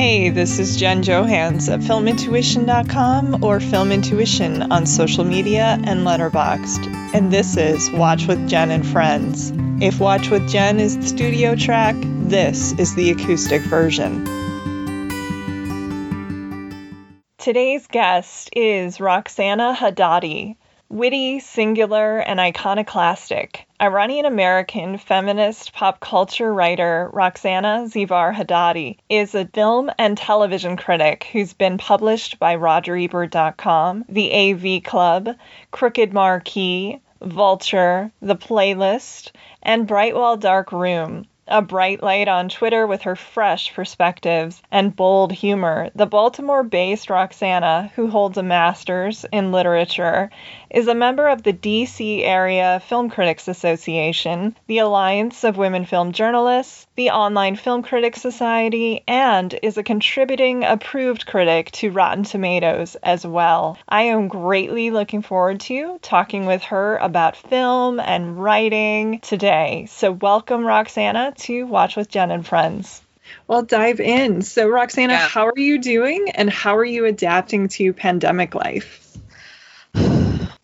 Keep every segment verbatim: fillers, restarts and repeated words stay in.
Hey, this is Jen Johans at film intuition dot com or Film Intuition on social media and Letterboxd. And this is Watch with Jen and Friends. If Watch with Jen is the studio track, this is the acoustic version. Today's guest is Roxana Hadadi, witty, singular, and iconoclastic. Iranian-American feminist pop culture writer Roxana Zivar Hadadi is a film and television critic who's been published by Roger Ebert dot com, The A V Club, Crooked Marquee, Vulture, The Playlist, and Bright Wall Dark Room. A bright light on Twitter with her fresh perspectives and bold humor, the Baltimore-based Roxana, who holds a master's in literature, is a member of the D C Area Film Critics Association, the Alliance of Women Film Journalists, the Online Film Critics Society, and is a contributing approved critic to Rotten Tomatoes as well. I am greatly looking forward to talking with her about film and writing today. So welcome, Roxana, to Watch with Jen and Friends. Well, dive in. So, Roxana, yeah. How are you doing and how are you adapting to pandemic life?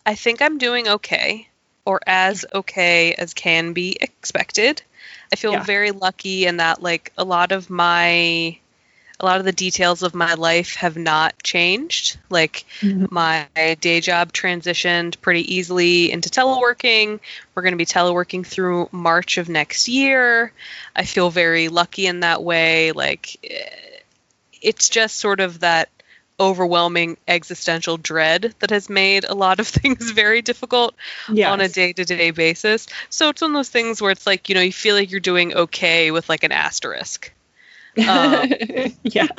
I think I'm doing okay, or as okay as can be expected. I feel yeah. very lucky in that, like, a lot of my, a lot of the details of my life have not changed. Like, mm-hmm. my day job transitioned pretty easily into teleworking. We're going to be teleworking through March of next year. I feel very lucky in that way. Like, it's just sort of that overwhelming existential dread that has made a lot of things very difficult yes. on a day-to-day basis. So it's one of those things where it's like, you know, you feel like you're doing okay with like an asterisk. Um, yeah.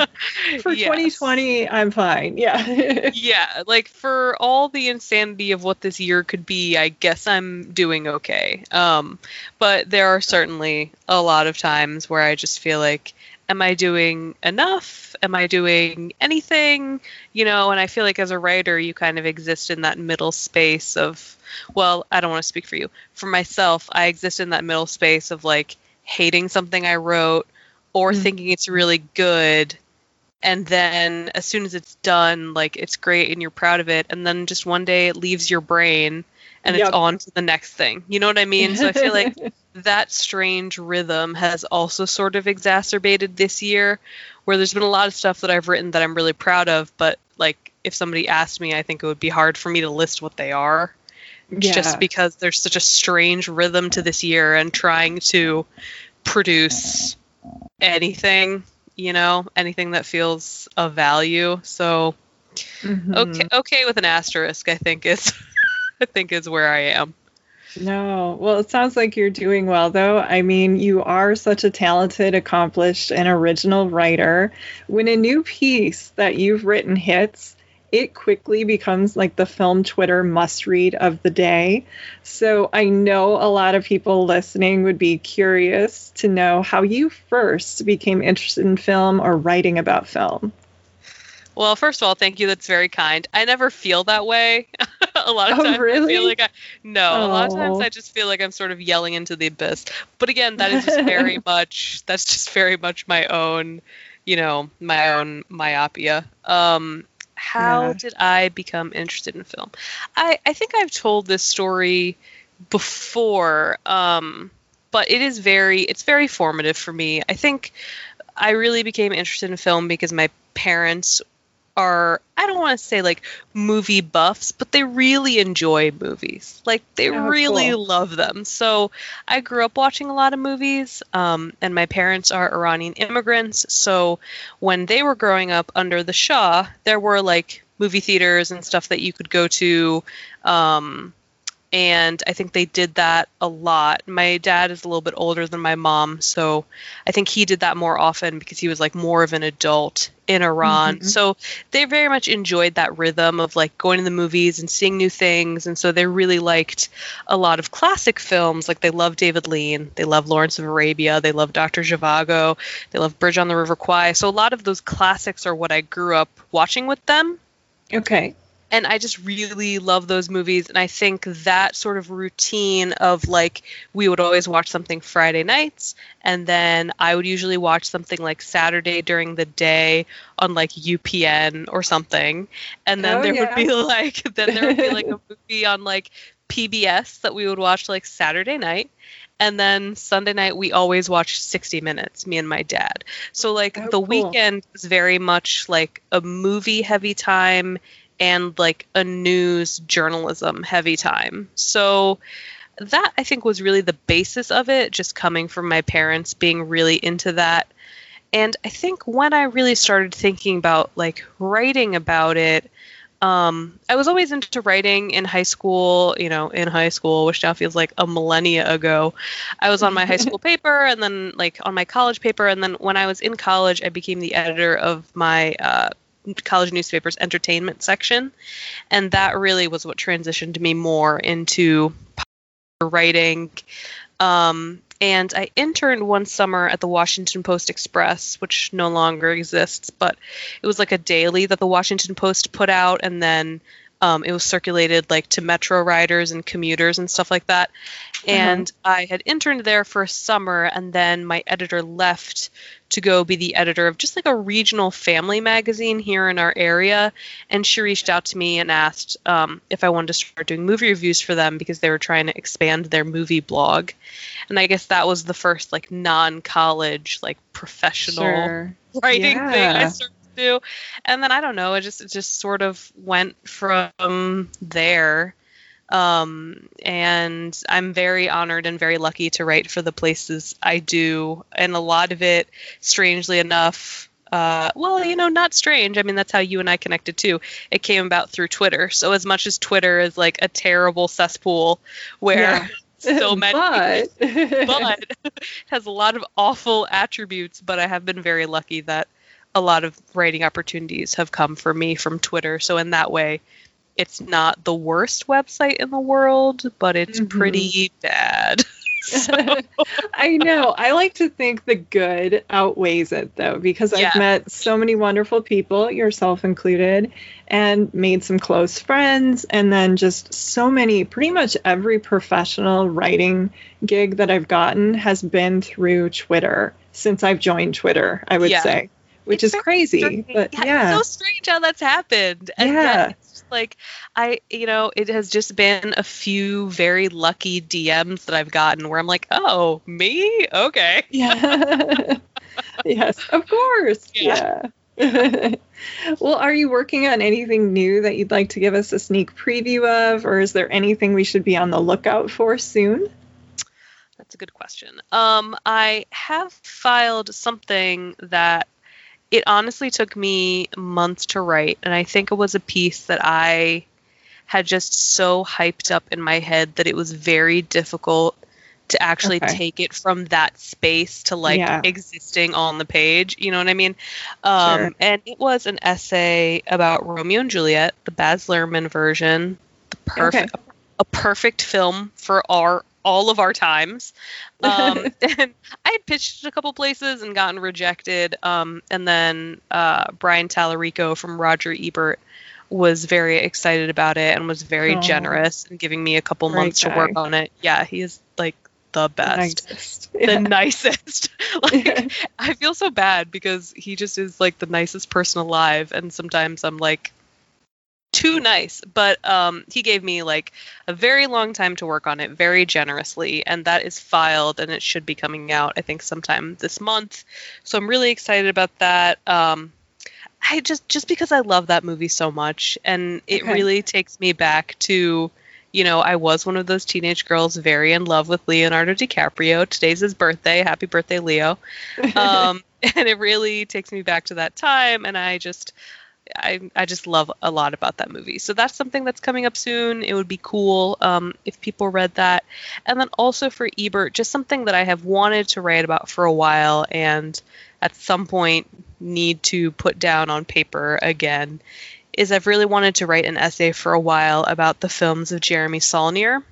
For yes. twenty twenty, I'm fine. Yeah. yeah. Like, for all the insanity of what this year could be, I guess I'm doing okay. Um, but there are certainly a lot of times where I just feel like, am I doing enough? Am I doing anything? You know, and I feel like as a writer, you kind of exist in that middle space of, well, I don't want to speak for you. For myself, I exist in that middle space of like hating something I wrote or mm-hmm. thinking it's really good. And then as soon as it's done, like, it's great and you're proud of it. And then just one day it leaves your brain and yep. it's on to the next thing. You know what I mean? So I feel like that strange rhythm has also sort of exacerbated this year, where there's been a lot of stuff that I've written that I'm really proud of, but like, if somebody asked me, I think it would be hard for me to list what they are yeah. just because there's such a strange rhythm to this year and trying to produce anything, you know, anything that feels of value. So mm-hmm. okay, okay with an asterisk, I think is, I think is where I am. No. Well, it sounds like you're doing well, though. I mean, you are such a talented, accomplished, and original writer. When a new piece that you've written hits, it quickly becomes like the film Twitter must-read of the day. So I know a lot of people listening would be curious to know how you first became interested in film or writing about film. Well, first of all, thank you. That's very kind. I never feel that way. a lot of oh, times really? I feel like I, no, oh. a lot of times I just feel like I'm sort of yelling into the abyss. But again, that is just very much, that's just very much my own, you know, my own myopia. Um, how yeah. did I become interested in film? I, I think I've told this story before, um, but it is very, it's very formative for me. I think I really became interested in film because my parents are, I don't want to say like movie buffs, but they really enjoy movies. Like, they oh, really cool. love them. So I grew up watching a lot of movies, um, and my parents are Iranian immigrants. So when they were growing up under the Shah, there were like movie theaters and stuff that you could go to. Um, and I think they did that a lot. My dad is a little bit older than my mom, so I think he did that more often because he was like more of an adult in Iran. Mm-hmm. So they very much enjoyed that rhythm of like going to the movies and seeing new things. And so they really liked a lot of classic films. Like, they love David Lean, they love Lawrence of Arabia, they love Doctor Zhivago, they love Bridge on the River Kwai. So a lot of those classics are what I grew up watching with them. Okay. And I just really love those movies. And I think that sort of routine of, like, we would always watch something Friday nights. And then I would usually watch something like Saturday during the day on like U P N or something. And then oh, there yeah. would be like, then there would be like a movie on like P B S that we would watch like Saturday night. And then Sunday night, we always watch sixty minutes, me and my dad. So like oh, the cool. weekend is very much like a movie heavy time and like a news journalism heavy time. So that I think was really the basis of it, just coming from my parents being really into that. And I think when I really started thinking about like writing about it, Um, I was always into writing in high school, you know, in high school, which now feels like a millennia ago. I was on my high school paper and then like on my college paper. And then when I was in college, I became the editor of my uh, college newspaper's entertainment section. And that really was what transitioned me more into writing. Um, and I interned one summer at the Washington Post Express, which no longer exists, but it was like a daily that the Washington Post put out, and then um, it was circulated like to metro riders and commuters and stuff like that. Mm-hmm. And I had interned there for a summer, and then my editor left to go be the editor of just like a regional family magazine here in our area. And she reached out to me and asked um, if I wanted to start doing movie reviews for them because they were trying to expand their movie blog. And I guess that was the first like non-college, like professional sure. writing yeah. thing I started to do. And then I don't know, it just, it just sort of went from there. Um, and I'm very honored and very lucky to write for the places I do. And a lot of it, strangely enough, uh, well, you know, not strange. I mean, that's how you and I connected too. It came about through Twitter. So as much as Twitter is like a terrible cesspool where yeah. so many, but, but it has a lot of awful attributes, but I have been very lucky that a lot of writing opportunities have come for me from Twitter. So in that way, it's not the worst website in the world, but it's mm-hmm. pretty bad. So. I know. I like to think the good outweighs it, though, because yeah. I've met so many wonderful people, yourself included, and made some close friends. And then just so many, pretty much every professional writing gig that I've gotten has been through Twitter since I've joined Twitter, I would yeah. say, which it's is crazy. Strange. But yeah, yeah. It's so strange how that's happened. And yeah. Like I, you know, it has just been a few very lucky D Ms that I've gotten where I'm like, oh, me? Okay. Yeah. Yes, of course. Yeah. yeah. Well, are you working on anything new that you'd like to give us a sneak preview of, or is there anything we should be on the lookout for soon? That's a good question. Um, I have filed something that it honestly took me months to write, and I think it was a piece that I had just so hyped up in my head that it was very difficult to actually okay. take it from that space to, like, yeah. existing on the page. You know what I mean? Um, sure. And it was an essay about Romeo and Juliet, the Baz Luhrmann version, the perfect, okay. a perfect film for our all of our times. Um, and I had pitched a couple places and gotten rejected. Um, and then uh, Brian Tallarico from Roger Ebert was very excited about it and was very oh, generous in giving me a couple months guy. to work on it. Yeah, he is like the best. Nicest. The yeah. nicest. Like, yeah. I feel so bad because he just is like the nicest person alive. And sometimes I'm like, too nice, but um, he gave me like a very long time to work on it, very generously, and that is filed, and it should be coming out, I think, sometime this month. So I'm really excited about that. Um, I just just because I love that movie so much, and it okay. really takes me back to, you know, I was one of those teenage girls very in love with Leonardo DiCaprio. Today's his birthday. Happy birthday, Leo! Um, and it really takes me back to that time, and I just. I, I just love a lot about that movie. So that's something that's coming up soon. It would be cool um, if people read that. And then also for Ebert, just something that I have wanted to write about for a while and at some point need to put down on paper again is I've really wanted to write an essay for a while about the films of Jeremy Saulnier,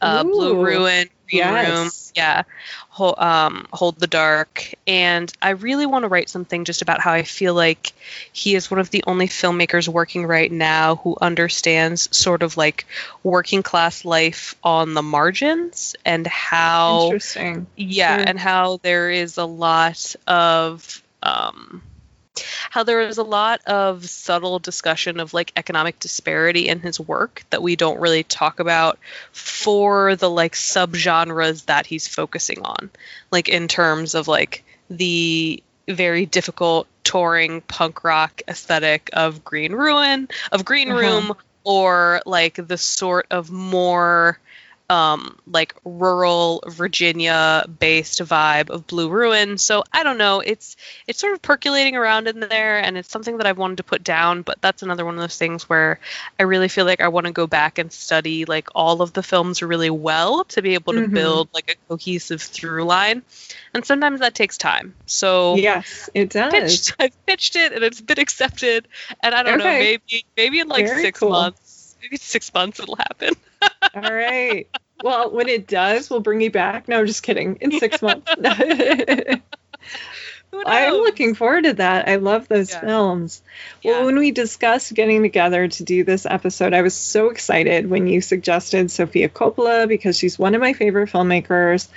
uh, Blue Ruin, Green yes. Room. Yeah. Hold, um, Hold the Dark. And I really want to write something just about how I feel like he is one of the only filmmakers working right now who understands sort of like working class life on the margins and how. Interesting. Yeah. Sure. And how there is a lot of. Um, how there is a lot of subtle discussion of like economic disparity in his work that we don't really talk about for the like subgenres that he's focusing on, like in terms of like the very difficult touring punk rock aesthetic of Green Ruin, of Green Room, uh-huh. or like the sort of more um like rural Virginia based vibe of Blue Ruin. So I don't know, it's it's sort of percolating around in there, and it's something that I've wanted to put down, but that's another one of those things where I really feel like I want to go back and study like all of the films really well to be able to mm-hmm. build like a cohesive through line, and sometimes that takes time. So yes, it does. pitched, I've pitched it and it's been accepted, and I don't okay. know, maybe maybe in like Very six cool. months maybe six months it'll happen. All right. Well, when it does, we'll bring you back. No, just kidding. In six months. I'm looking forward to that. I love those yeah. films. Well, yeah. when we discussed getting together to do this episode, I was so excited when you suggested Sofia Coppola, because she's one of my favorite filmmakers.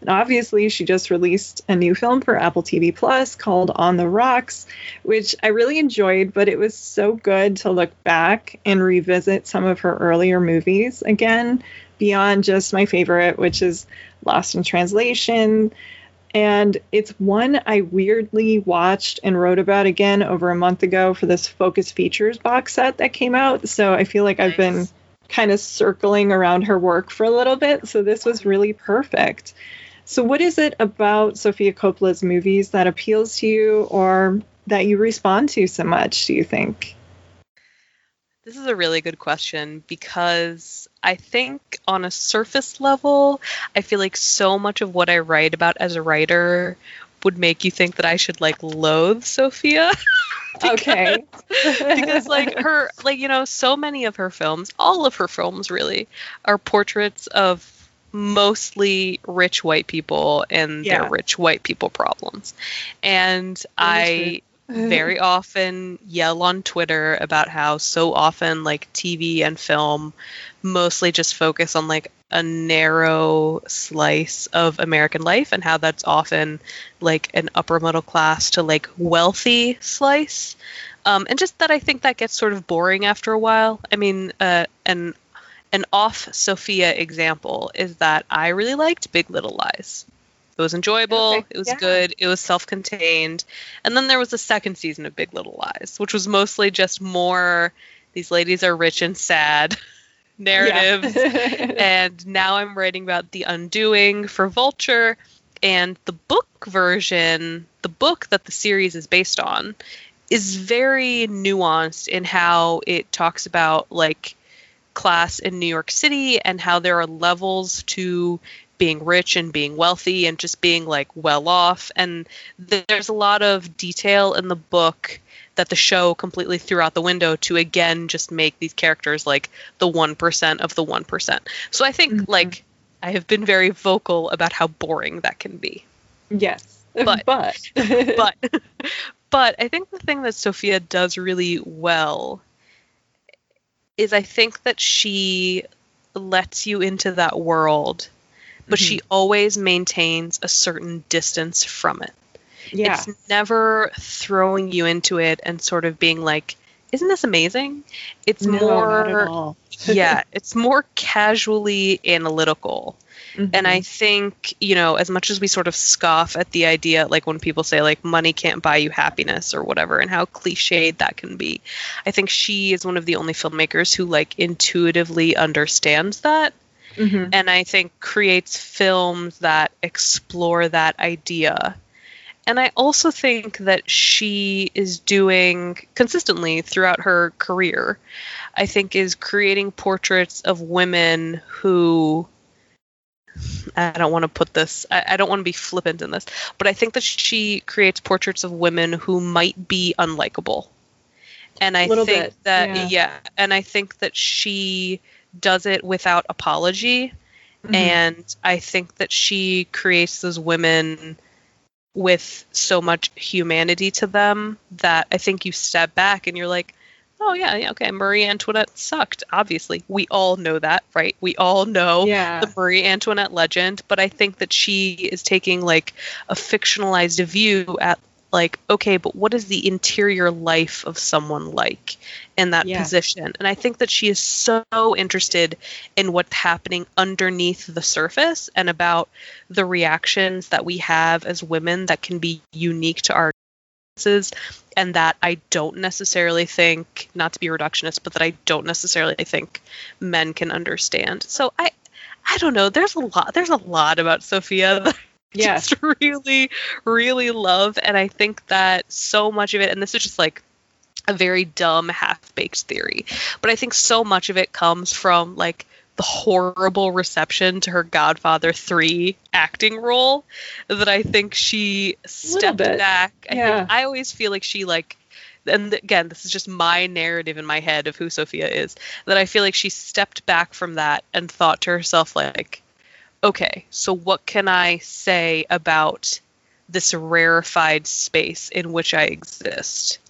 And obviously, she just released a new film for Apple T V Plus called On the Rocks, which I really enjoyed, but it was so good to look back and revisit some of her earlier movies again, beyond just my favorite, which is Lost in Translation. And it's one I weirdly watched and wrote about again over a month ago for this Focus Features box set that came out. So I feel like nice. I've been kind of circling around her work for a little bit. So this was really perfect. So what is it about Sofia Coppola's movies that appeals to you or that you respond to so much, do you think? This is a really good question, because I think on a surface level, I feel like so much of what I write about as a writer would make you think that I should like loathe Sofia. Because, okay. because like her, like, you know, so many of her films, all of her films really, are portraits of mostly rich white people and yeah. their rich white people problems. And I very often yell on Twitter about how so often like T V and film mostly just focus on like a narrow slice of American life, and how that's often like an upper middle class to like wealthy slice. Um, and just that I think that gets sort of boring after a while. I mean, uh, an, an off Sophia example is that I really liked Big Little Lies. It was enjoyable. Okay. It was yeah. good. It was self-contained. And then there was a second season of Big Little Lies, which was mostly just more, these ladies are rich and sad narratives. Yeah. And now I'm writing about The Undoing for Vulture. And the book version, the book that the series is based on, is very nuanced in how it talks about like class in New York City and how there are levels to being rich and being wealthy and just being like well off. And th- there's a lot of detail in the book that the show completely threw out the window to again just make these characters like the one percent of the one percent. So I think mm-hmm. like I have been very vocal about how boring that can be. Yes. But but but, but I think the thing that Sofia does really well is I think that she lets you into that world, but mm-hmm. she always maintains a certain distance from it. Yeah. It's never throwing you into it and sort of being like, isn't this amazing? It's no, more, not at all. yeah, it's more casually analytical. Mm-hmm. And I think, you know, as much as we sort of scoff at the idea, like when people say like money can't buy you happiness or whatever, and how cliched that can be, I think she is one of the only filmmakers who like intuitively understands that. Mm-hmm. And I think creates films that explore that idea. And I also think that she is doing consistently throughout her career, I think is creating portraits of women who, I don't want to put this, I, I don't want to be flippant in this, but I think that she creates portraits of women who might be unlikable. And I think bit, that, yeah. yeah, and I think that she does it without apology. Mm-hmm. And I think that she creates those women with so much humanity to them that I think you step back and you're like, oh, yeah, yeah, okay, Marie Antoinette sucked, obviously. We all know that, right? We all know yeah. the Marie Antoinette legend, but I think that she is taking, like, a fictionalized view at, like, okay, but what is the interior life of someone like in that yeah. position? And I think that she is so interested in what's happening underneath the surface and about the reactions that we have as women that can be unique to our experiences, and that I don't necessarily think, not to be reductionist, but that I don't necessarily think men can understand. So I, I don't know. There's a lot. There's a lot about Sofia that yeah. just really, really love. And I think that so much of it, and this is just like a very dumb, half-baked theory, but I think so much of it comes from like the horrible reception to her Godfather three acting role that I think she stepped back. I, yeah. think, I always feel like she like, and again, this is just my narrative in my head of who Sofia is, that I feel like she stepped back from that and thought to herself like, okay, so what can I say about this rarefied space in which I exist?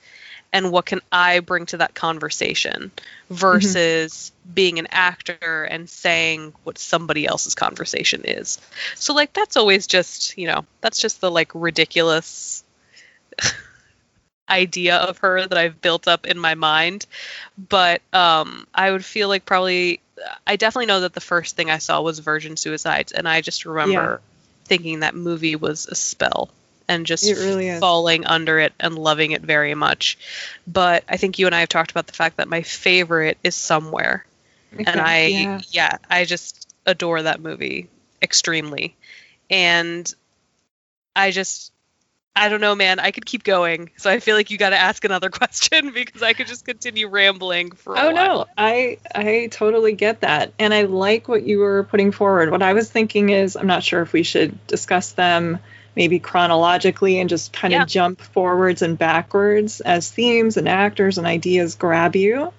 And what can I bring to that conversation versus mm-hmm. being an actor and saying what somebody else's conversation is? So, like, that's always just, you know, that's just the, like, ridiculous idea of her that I've built up in my mind. But um, I would feel like probably... I definitely know that the first thing I saw was Virgin Suicides, and I just remember yeah. thinking that movie was a spell and just really falling is. under it and loving it very much. But I think you and I have talked about the fact that my favorite is Somewhere. Okay. And I, yeah. yeah, I just adore that movie extremely. And I just, I don't know, man, I could keep going. So I feel like you got to ask another question because I could just continue rambling for a oh, while. Oh, no, I, I totally get that. And I like what you were putting forward. What I was thinking is, I'm not sure if we should discuss them maybe chronologically and just kind of yeah. jump forwards and backwards as themes and actors and ideas grab you.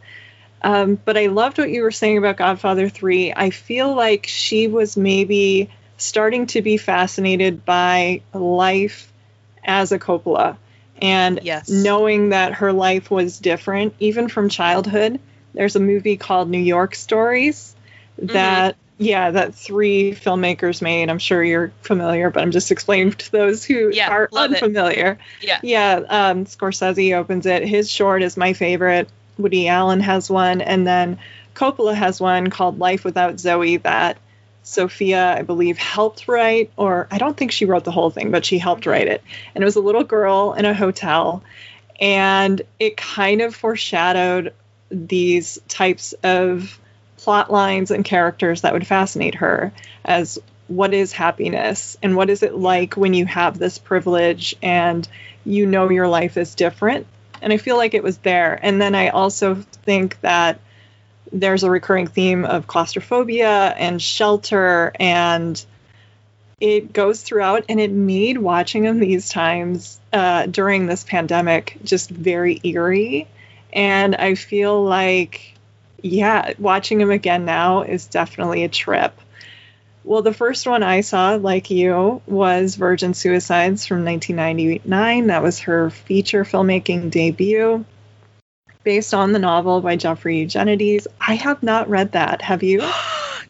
Um, but I loved what you were saying about Godfather three. I feel like she was maybe starting to be fascinated by life as a Coppola, and yes. knowing that her life was different even from childhood. There's a movie called New York Stories that mm-hmm. yeah that three filmmakers made. I'm sure you're familiar, but I'm just explaining to those who yeah, are unfamiliar. It. Yeah, yeah. Um, Scorsese opens it. His short is my favorite. Woody Allen has one, and then Coppola has one called Life Without Zoe that Sofia, I believe, helped write, or I don't think she wrote the whole thing, but she helped write it. And it was a little girl in a hotel, and it kind of foreshadowed these types of plot lines and characters that would fascinate her as what is happiness and what is it like when you have this privilege and you know your life is different. And I feel like it was there. And then I also think that there's a recurring theme of claustrophobia and shelter, and it goes throughout, and it made watching them these times uh, during this pandemic just very eerie. And I feel like, yeah, watching them again now is definitely a trip. Well, the first one I saw, like you, was Virgin Suicides from nineteen ninety-nine. That was her feature filmmaking debut, based on the novel by Geoffrey Eugenides. I have not read that. Have you?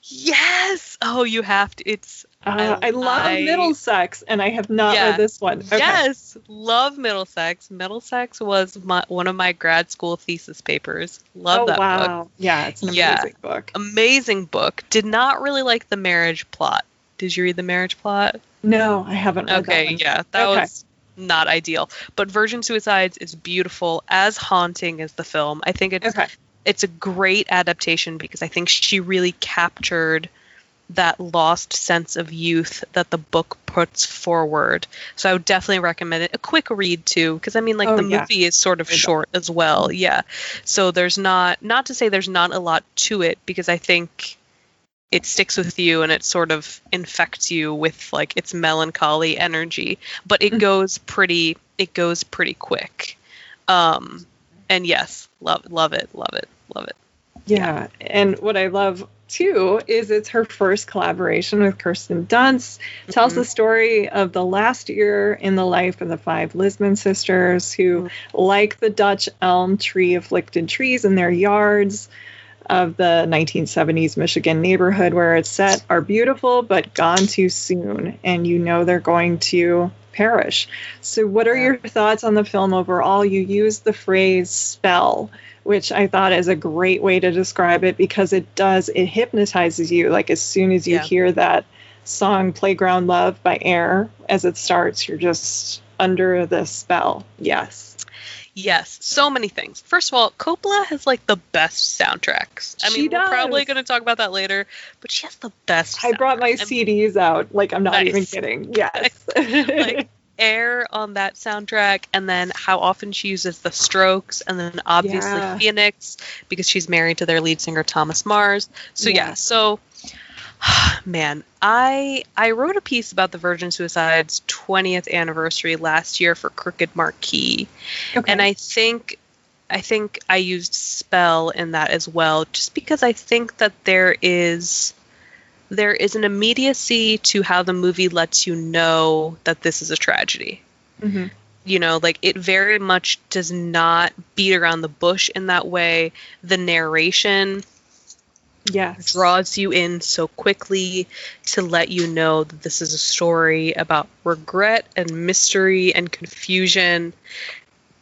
Yes! Oh, you have to. It's uh, I, I love I, Middlesex, and I have not yeah. read this one. Okay. Yes! Love Middlesex. Middlesex was my, one of my grad school thesis papers. Love oh, that wow. book. Yeah, it's an amazing yeah. book. Amazing book. Did not really like the marriage plot. Did you read the marriage plot? No, I haven't read okay, that one. Yeah, that okay. was... not ideal. But Virgin Suicides is beautiful, as haunting as the film. I think it's okay. it's a great adaptation because I think she really captured that lost sense of youth that the book puts forward. So I would definitely recommend it. A quick read too, because I mean, like oh, the yeah. movie is sort of it's short awesome. as well. Yeah. So there's not, not to say there's not a lot to it, because I think it sticks with you and it sort of infects you with like its melancholy energy, but it goes pretty, it goes pretty quick. Um, and yes, love, love it, love it, love it. Yeah. yeah. And what I love two is it's her first collaboration with Kirsten Dunst. Mm-hmm. Tells the story of the last year in the life of the five Lisbon sisters who, mm-hmm. like the Dutch elm tree, afflicted trees in their yards of the nineteen seventies Michigan neighborhood where it's set are beautiful but gone too soon, and you know they're going to perish. So what are your thoughts on the film overall? You used the phrase spell, which I thought is a great way to describe it, because it does, it hypnotizes you. Like as soon as you yeah. hear that song Playground Love by Air, as it starts, you're just under the spell. Yes. Yes, so many things. First of all, Coppola has, like, the best soundtracks. I she mean, does. We're probably going to talk about that later, but she has the best I soundtrack. Brought my C Ds out. Like, I'm not nice. even kidding. Yes. Like, Air on that soundtrack, and then how often she uses the Strokes, and then obviously yeah. Phoenix, because she's married to their lead singer, Thomas Mars. So, yeah, yeah so... Man, I I wrote a piece about the Virgin Suicides twentieth anniversary last year for Crooked Marquee, okay. and I think I think I used spell in that as well, just because I think that there is there is an immediacy to how the movie lets you know that this is a tragedy. Mm-hmm. You know, like, it very much does not beat around the bush in that way. The narration. Yes. Draws you in so quickly to let you know that this is a story about regret and mystery and confusion.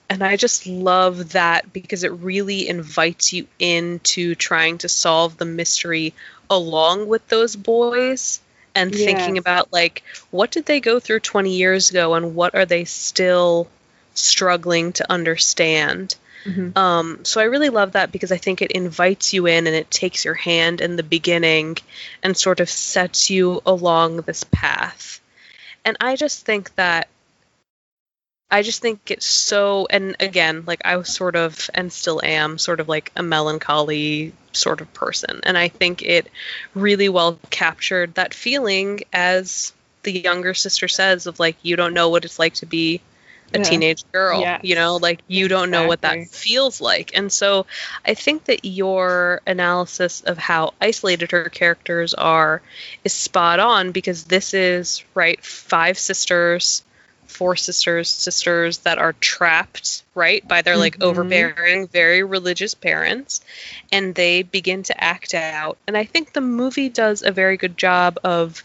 And I just love that, because it really invites you into trying to solve the mystery along with those boys and yes. thinking about, like, what did they go through twenty years ago and what are they still struggling to understand? Mm-hmm. Um, so I really love that, because I think it invites you in and it takes your hand in the beginning and sort of sets you along this path. And I just think that, I just think it's so, and again, like, I was sort of, and still am, sort of like a melancholy sort of person. And I think it really well captured that feeling, as the younger sister says, of like, you don't know what it's like to be a yeah. teenage girl, yes. you know, like, you don't exactly. know what that feels like. And so I think that your analysis of how isolated her characters are is spot on, because this is, right, five sisters, four sisters, sisters that are trapped, right, by their, like, mm-hmm. overbearing, very religious parents, and they begin to act out. And I think the movie does a very good job of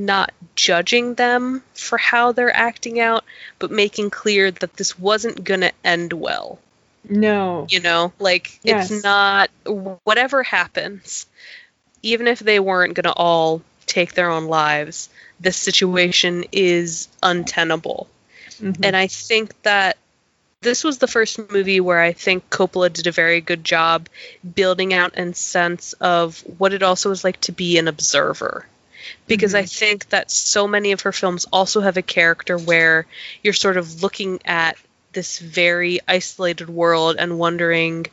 not judging them for how they're acting out, but making clear that this wasn't going to end well. No. You know, like, yes. it's not, whatever happens, even if they weren't going to all take their own lives, this situation is untenable. Mm-hmm. And I think that this was the first movie where I think Coppola did a very good job building out a sense of what it also is like to be an observer. Because mm-hmm. I think that so many of her films also have a character where you're sort of looking at this very isolated world and wondering,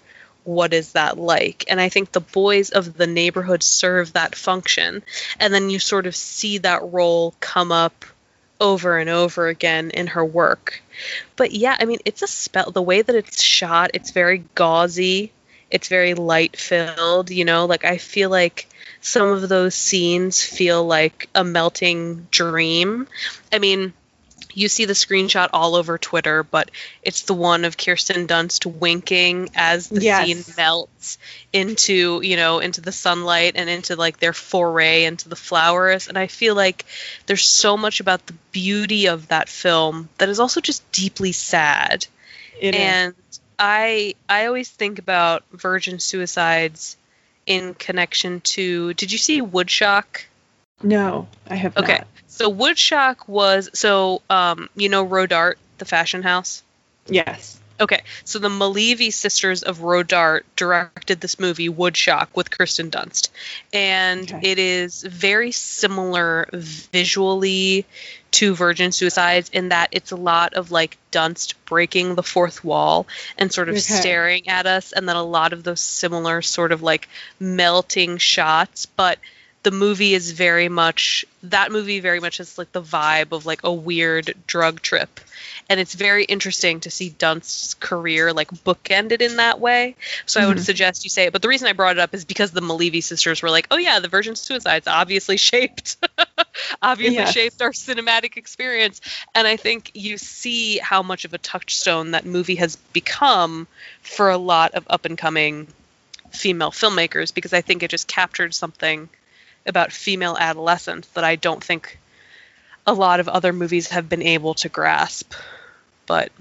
what is that like? And I think the boys of the neighborhood serve that function. And then you sort of see that role come up over and over again in her work. But yeah, I mean, it's a spell. The way that it's shot, it's very gauzy. It's very light filled, you know, like, I feel like some of those scenes feel like a melting dream. I mean, you see the screenshot all over Twitter, but it's the one of Kirsten Dunst winking as the yes. scene melts into, you know, into the sunlight and into, like, their foray into the flowers. And I feel like there's so much about the beauty of that film that is also just deeply sad. It and is. I I always think about Virgin Suicides in connection to, did you see Woodshock? No, I have okay. not. Okay, so Woodshock was, so, um, you know Rodart, the fashion house? Yes. Okay, so the Maleevi sisters of Rodart directed this movie, Woodshock, with Kirsten Dunst. And okay. it is very similar visually to Virgin Suicides in that it's a lot of, like, Dunst breaking the fourth wall and sort of okay. staring at us. And then a lot of those similar sort of, like, melting shots. But the movie is very much, that movie very much has like the vibe of like a weird drug trip. And it's very interesting to see Dunst's career like bookended in that way. So mm-hmm. I would suggest you say it. But the reason I brought it up is because the Maleevi sisters were like, oh yeah, the Virgin Suicides obviously shaped, obviously yes. shaped our cinematic experience. And I think you see how much of a touchstone that movie has become for a lot of up and coming female filmmakers, because I think it just captured something about female adolescence that I don't think a lot of other movies have been able to grasp. But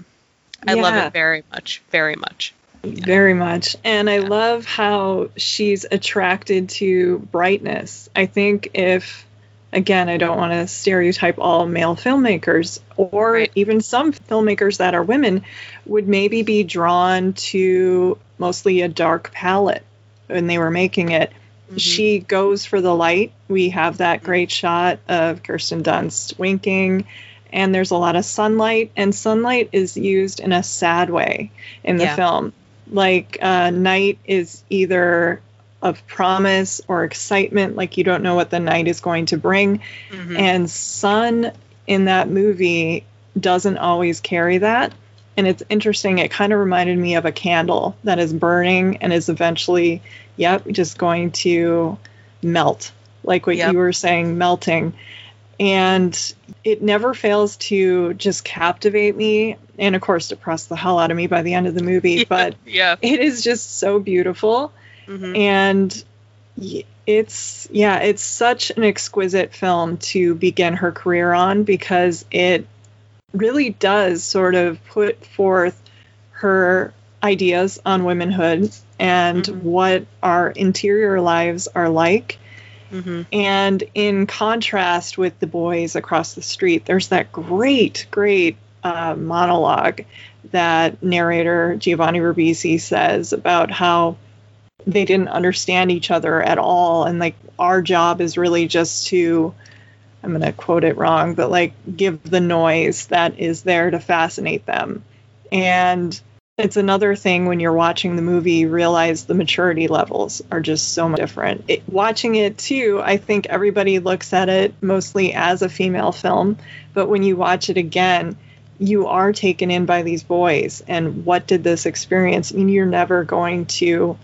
I yeah. love it very much, very much. Yeah. Very much. And I yeah. love how she's attracted to brightness. I think if, again, I don't want to stereotype all male filmmakers, or right. even some filmmakers that are women would maybe be drawn to mostly a dark palette when they were making it. Mm-hmm. She goes for the light. We have that great shot of Kirsten Dunst winking, and there's a lot of sunlight, and sunlight is used in a sad way in the yeah. film. Like uh, night is either of promise or excitement, like you don't know what the night is going to bring. Mm-hmm. And sun in that movie doesn't always carry that. And it's interesting. It kind of reminded me of a candle that is burning and is eventually, yep, just going to melt, like what yep. you were saying, melting. And it never fails to just captivate me and, of course, depress the hell out of me by the end of the movie. Yeah, but yeah. it is just so beautiful. Mm-hmm. And it's, yeah, it's such an exquisite film to begin her career on, because it really does sort of put forth her ideas on womanhood and mm-hmm. what our interior lives are like. Mm-hmm. And in contrast with The Boys Across the Street, there's that great, great uh, monologue that narrator Giovanni Ribisi says about how they didn't understand each other at all. And like, our job is really just to, I'm going to quote it wrong, but like give the noise that is there to fascinate them. And it's another thing when you're watching the movie, realize the maturity levels are just so different. It, watching it too, I think everybody looks at it mostly as a female film, but when you watch it again, you are taken in by these boys. And what did this experience? I mean, you're never going to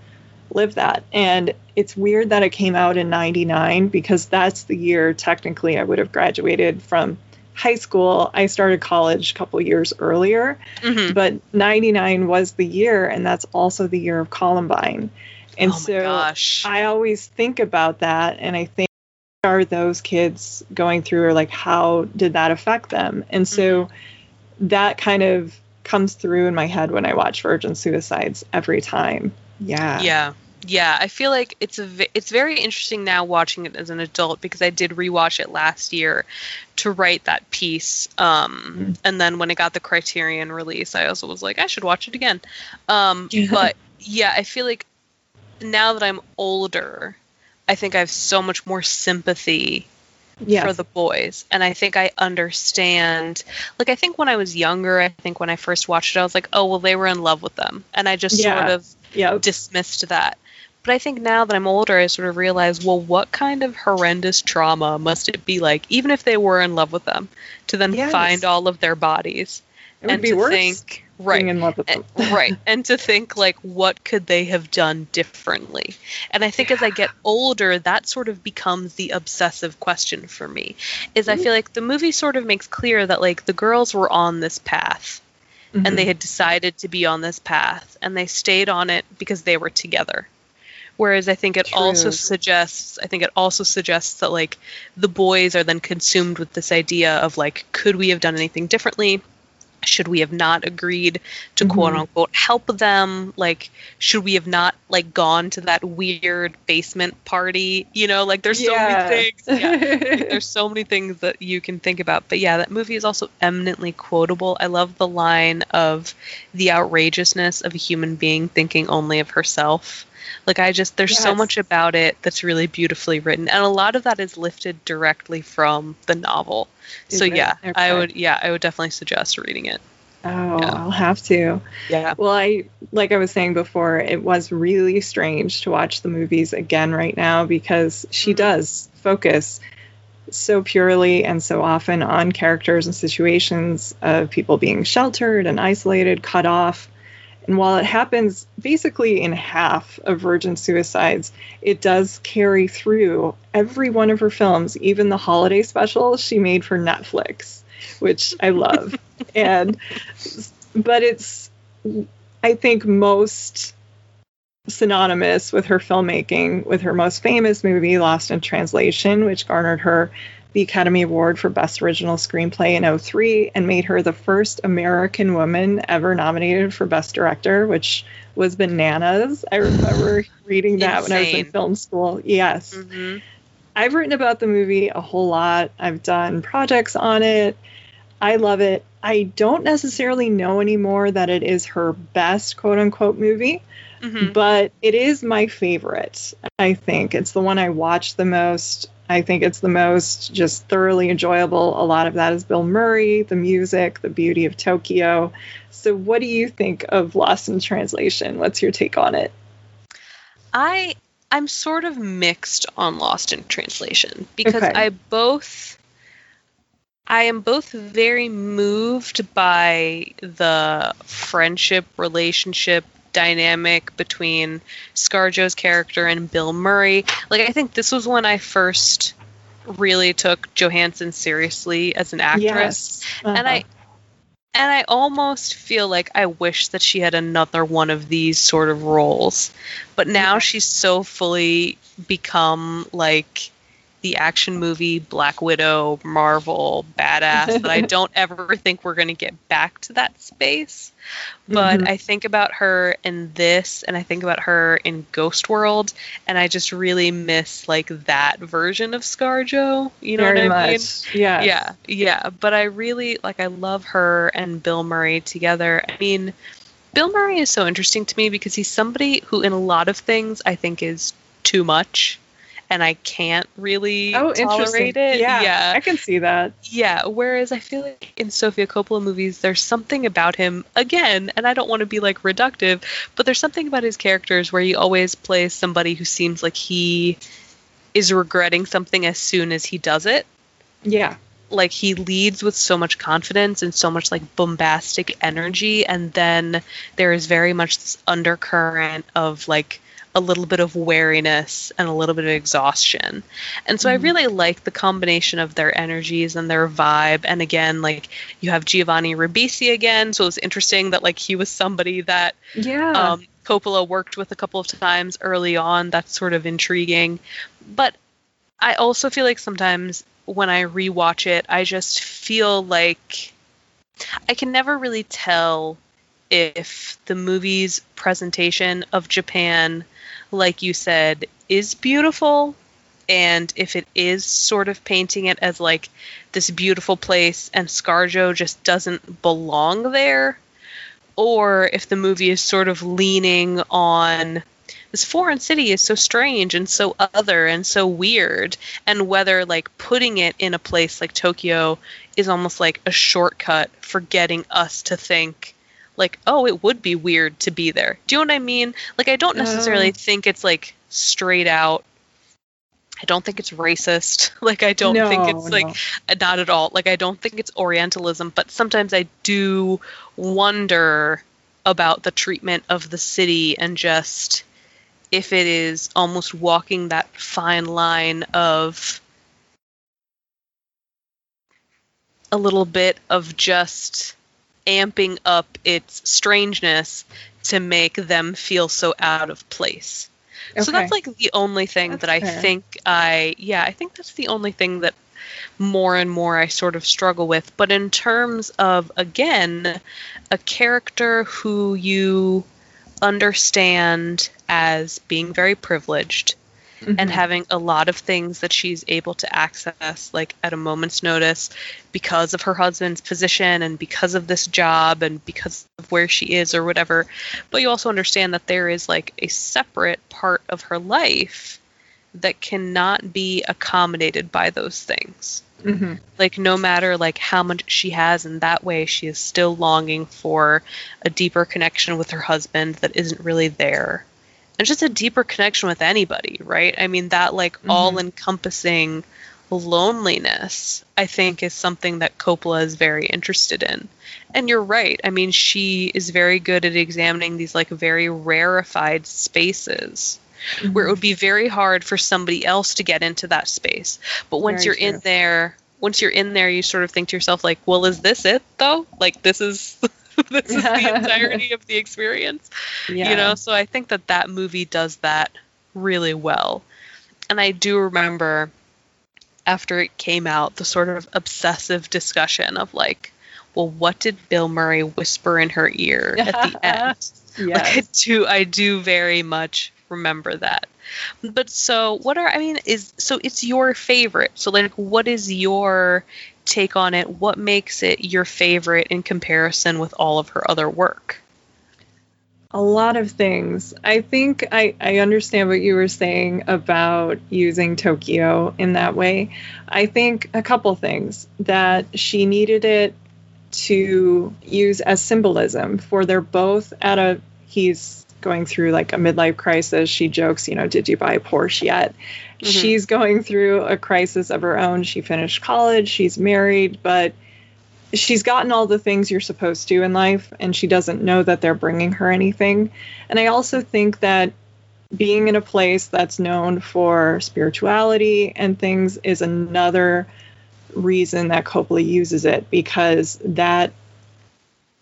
live that. And it's weird that it came out in ninety-nine, because that's the year technically I would have graduated from high school. I started college a couple years earlier, mm-hmm. but ninety-nine was the year, and that's also the year of Columbine. And oh so gosh. I always think about that, and I think, are those kids going through, or like how did that affect them? And so mm-hmm. that kind of comes through in my head when I watch Virgin Suicides every time. Yeah. Yeah. Yeah. I feel like it's a, v- it's very interesting now watching it as an adult, because I did rewatch it last year to write that piece. Um, mm-hmm. And then when it got the Criterion release, I also was like, I should watch it again. Um, yeah. But yeah, I feel like now that I'm older, I think I have so much more sympathy yes. for the boys. And I think I understand, like, I think when I was younger, I think when I first watched it, I was like, oh, well, they were in love with them. And I just yeah. sort of Yep. dismissed that. But I think now that I'm older, I sort of realize, well, what kind of horrendous trauma must it be like, even if they were in love with them, to then yes. find all of their bodies? It would and be to worse think, right, being in love with them. and, right. And to think, like, what could they have done differently? And I think yeah. as I get older, that sort of becomes the obsessive question for me, is mm-hmm. I feel like the movie sort of makes clear that, like, the girls were on this path. Mm-hmm. And they had decided to be on this path, and they stayed on it because they were together. Whereas I think it True. also suggests, I think it also suggests that, like, the boys are then consumed with this idea of, like, could we have done anything differently? Should we have not agreed to mm-hmm. quote unquote help them? Like, should we have not, like, gone to that weird basement party? You know, like, there's yeah. so many things. Yeah. like, there's so many things that you can think about. But yeah, that movie is also eminently quotable. I love the line of the outrageousness of a human being thinking only of herself. Like, I just, there's yes. so much about it that's really beautifully written. And a lot of that is lifted directly from the novel. Is so it? yeah, okay. I would, yeah, I would definitely suggest reading it. Oh, yeah. I'll have to. Yeah. Well, I like I was saying before, it was really strange to watch the movies again right now because she does focus so purely and so often on characters and situations of people being sheltered and isolated, cut off. And while it happens basically in half of Virgin Suicides, it does carry through every one of her films, even the holiday special she made for Netflix, which I love. And but it's, I think, most synonymous with her filmmaking, with her most famous movie, Lost in Translation, which garnered her the Academy Award for Best Original Screenplay in oh three and made her the first American woman ever nominated for Best Director, which was bananas. I remember reading that Insane. When I was in film school. Yes. Mm-hmm. I've written about the movie a whole lot. I've done projects on it. I love it. I don't necessarily know anymore that it is her best quote-unquote movie, mm-hmm. but it is my favorite, I think. It's the one I watch the most. I think it's the most just thoroughly enjoyable. A lot of that is Bill Murray, the music, the beauty of Tokyo. So what do you think of Lost in Translation? What's your take on it? I, I'm sort of mixed on Lost in Translation because okay. I both, I am both very moved by the friendship, relationship, dynamic between Scarjo's character and Bill Murray. Like, I think this was when I first really took Johansson seriously as an actress. Yes. Uh-huh. And I and I almost feel like I wish that she had another one of these sort of roles. But now she's so fully become like the action movie, Black Widow, Marvel, badass, that I don't ever think we're going to get back to that space. But mm-hmm. I think about her in this, and I think about her in Ghost World, and I just really miss, like, that version of Scarjo. You know Very what I much. Mean? Yeah. Yeah, yeah. But I really, like, I love her and Bill Murray together. I mean, Bill Murray is so interesting to me because he's somebody who, in a lot of things, I think is too much. And I can't really oh, tolerate it. Yeah, yeah, I can see that. Yeah, whereas I feel like in Sofia Coppola movies, there's something about him, again, and I don't want to be, like, reductive, but there's something about his characters where he always plays somebody who seems like he is regretting something as soon as he does it. Yeah. Like, he leads with so much confidence and so much, like, bombastic energy, and then there is very much this undercurrent of, like, a little bit of wariness and a little bit of exhaustion. And so mm. I really like the combination of their energies and their vibe. And again, like, you have Giovanni Ribisi again. So it was interesting that, like, he was somebody that yeah. um, Coppola worked with a couple of times early on. That's sort of intriguing. But I also feel like sometimes when I rewatch it, I just feel like I can never really tell if the movie's presentation of Japan, like you said, is beautiful, and if it is sort of painting it as, like, this beautiful place and Scarjo just doesn't belong there, or if the movie is sort of leaning on this foreign city is so strange and so other and so weird, and whether, like, putting it in a place like Tokyo is almost like a shortcut for getting us to think, like, oh, it would be weird to be there. Do you know what I mean? Like, I don't necessarily uh, think it's, like, straight out. I don't think it's racist. Like, I don't no, think it's, like, no. not at all. Like, I don't think it's Orientalism. But sometimes I do wonder about the treatment of the city and just if it is almost walking that fine line of a little bit of just amping up its strangeness to make them feel so out of place. Okay. So that's, like, the only thing that's that I fair. think I, yeah, I think that's the only thing that more and more I sort of struggle with. But in terms of, again, a character who you understand as being very privileged mm-hmm. and having a lot of things that she's able to access, like, at a moment's notice because of her husband's position and because of this job and because of where she is or whatever. But you also understand that there is, like, a separate part of her life that cannot be accommodated by those things. Mm-hmm. Like, no matter, like, how much she has in that way, she is still longing for a deeper connection with her husband that isn't really there. And just a deeper connection with anybody, right? I mean, that, like, mm-hmm. all-encompassing loneliness, I think, is something that Coppola is very interested in. And you're right. I mean, she is very good at examining these, like, very rarefied spaces. Mm-hmm. Where it would be very hard for somebody else to get into that space. But once very you're true. in there, once you're in there, you sort of think to yourself, like, well, is this it, though? Like, this is this is the entirety of the experience, yeah. you know? So I think that that movie does that really well. And I do remember after it came out, the sort of obsessive discussion of, like, well, what did Bill Murray whisper in her ear at the end? Yes. Like, I do, I do very much remember that. But so what are, I mean, is, so it's your favorite. So, like, what is your take on it? What makes it your favorite in comparison with all of her other work? A lot of things. I think I, I understand what you were saying about using Tokyo in that way. I think a couple things that she needed it to use as symbolism for they're both at a, he's going through like a midlife crisis. She jokes, you know, did you buy a Porsche yet? Mm-hmm. She's going through a crisis of her own. She finished college, she's married, but she's gotten all the things you're supposed to in life, and she doesn't know that they're bringing her anything. And I also think that being in a place that's known for spirituality and things is another reason that Coppola uses it, because that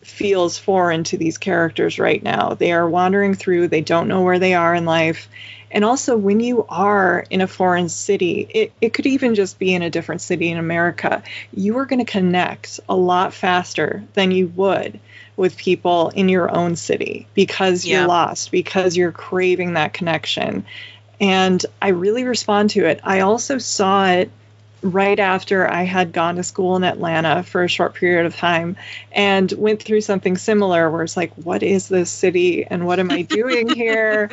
feels foreign to these characters right now. They are wandering through, they don't know where they are in life. And also, when you are in a foreign city, it, it could even just be in a different city in America, you are going to connect a lot faster than you would with people in your own city, because yeah. you're lost, because you're craving that connection. And I really respond to it. I also saw it right after I had gone to school in Atlanta for a short period of time and went through something similar where it's like, what is this city and what am I doing here?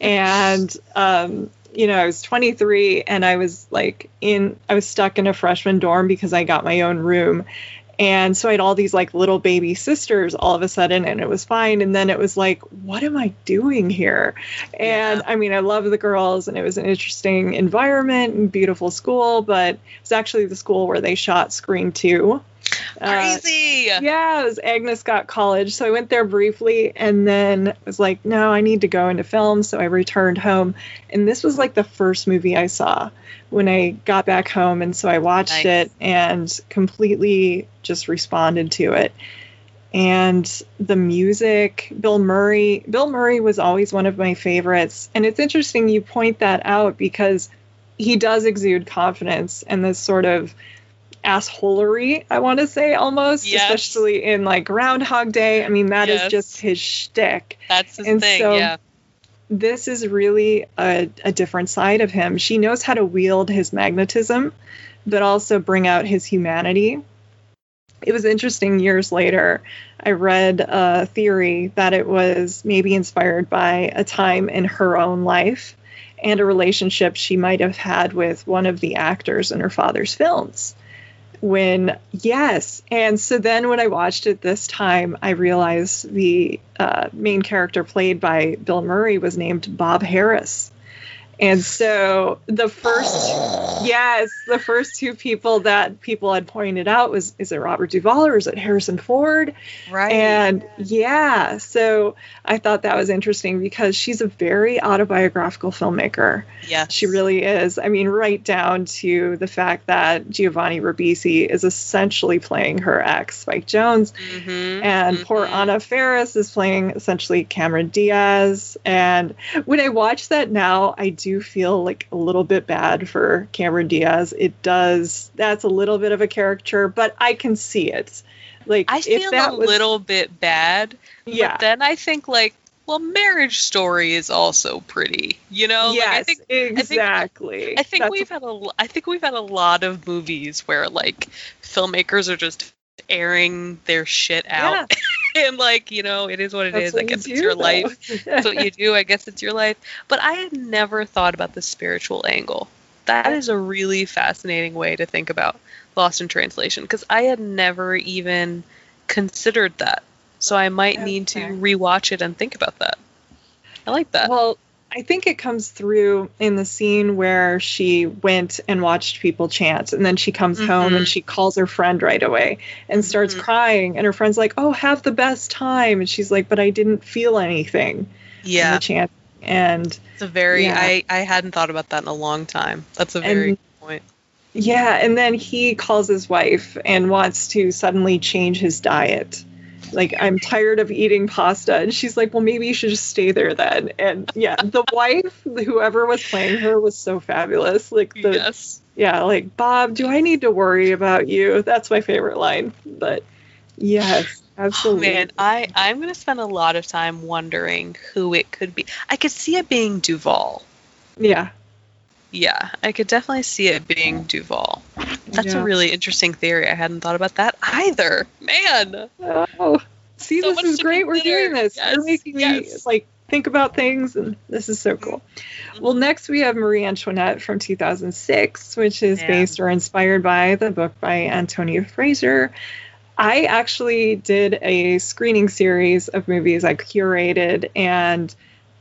And, um, you know, I was twenty-three and I was like in, I was stuck in a freshman dorm because I got my own room. And so I had all these like little baby sisters all of a sudden, and it was fine. And then it was like, what am I doing here? And yeah. I mean, I love the girls, and it was an interesting environment and beautiful school, but it's actually the school where they shot Scream two. Crazy. Uh, yeah, it was Agnes Scott College. So I went there briefly and then I was like, no, I need to go into film. So I returned home. And this was like the first movie I saw when I got back home. And so I watched nice. it and completely just responded to it. And the music, Bill Murray. Bill Murray was always one of my favorites. And it's interesting you point that out, because he does exude confidence and this sort of assholery, I want to say, almost, yes. especially in like Groundhog Day. I mean, that yes. is just his shtick. That's his and thing, so yeah. This is really a, a different side of him. She knows how to wield his magnetism, but also bring out his humanity. It was interesting, years later, I read a theory that it was maybe inspired by a time in her own life and a relationship she might have had with one of the actors in her father's films. When, yes. And so then when I watched it this time, I realized the uh, main character played by Bill Murray was named Bob Harris. And so the first, yes, the first two people that people had pointed out was, is it Robert Duvall or is it Harrison Ford? Right. And yeah, so I thought that was interesting, because she's a very autobiographical filmmaker. Yes. She really is. I mean, right down to the fact that Giovanni Ribisi is essentially playing her ex, Spike Jonze. Mm-hmm. And mm-hmm. poor Anna Faris is playing essentially Cameron Diaz. And when I watch that now, I do feel like a little bit bad for Cameron Diaz. It does. That's a little bit of a caricature, but I can see it. Like, I feel if that a was, little bit bad. Yeah. But then I think, like, well, Marriage Story is also pretty, you know? Yes, like, I think, exactly. I think, I think we've had a. I think we've had a lot of movies where like filmmakers are just airing their shit out. Yeah. And, like, you know, it is what it That's is. What I guess you it's do, your though. Life. That's what you do. I guess it's your life. But I had never thought about the spiritual angle. That is a really fascinating way to think about Lost in Translation, because I had never even considered that. So I might That's need to fair. rewatch it and think about that. I like that. Well, I think it comes through in the scene where she went and watched people chant, and then she comes mm-hmm. home and she calls her friend right away and starts mm-hmm. crying, and her friend's like, "Oh, have the best time," and she's like, "But I didn't feel anything." Yeah. From the chant. And it's a very yeah. I, I hadn't thought about that in a long time. That's a very and, good point. Yeah, and then he calls his wife and wants to suddenly change his diet. Like, "I'm tired of eating pasta." And she's like, "Well, maybe you should just stay there then." And yeah, the wife, whoever was playing her, was so fabulous. Like, the, yes. yeah, like, "Bob, do I need to worry about you?" That's my favorite line. But yes, absolutely. Oh, man, I, I'm going to spend a lot of time wondering who it could be. I could see it being Duvall. Yeah. Yeah, I could definitely see it being Duvall. That's yeah. a really interesting theory. I hadn't thought about that either. Man. Oh, see, so this is great. We're doing this. Yes. We're making yes. me like think about things, and this is so cool. Mm-hmm. Well, next we have Marie Antoinette from two thousand six, which is Man. based or inspired by the book by Antonia Fraser. I actually did a screening series of movies I curated and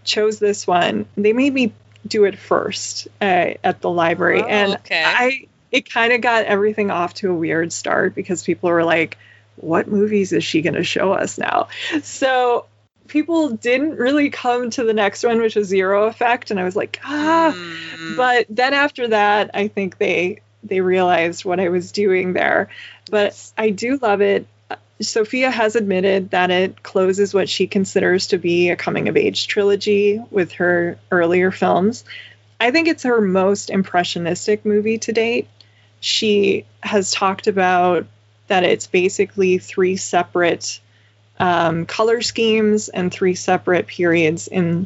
chose this one. They made me do it first uh, at the library. Oh, and okay. I it kind of got everything off to a weird start because people were like, "What movies is she going to show us now?" So people didn't really come to the next one, which was Zero Effect. And I was like, ah. Mm. But then after that, I think they they realized what I was doing there. But I do love it. Sophia has admitted that it closes what she considers to be a coming-of-age trilogy with her earlier films. I think it's her most impressionistic movie to date. She has talked about that it's basically three separate um, color schemes and three separate periods in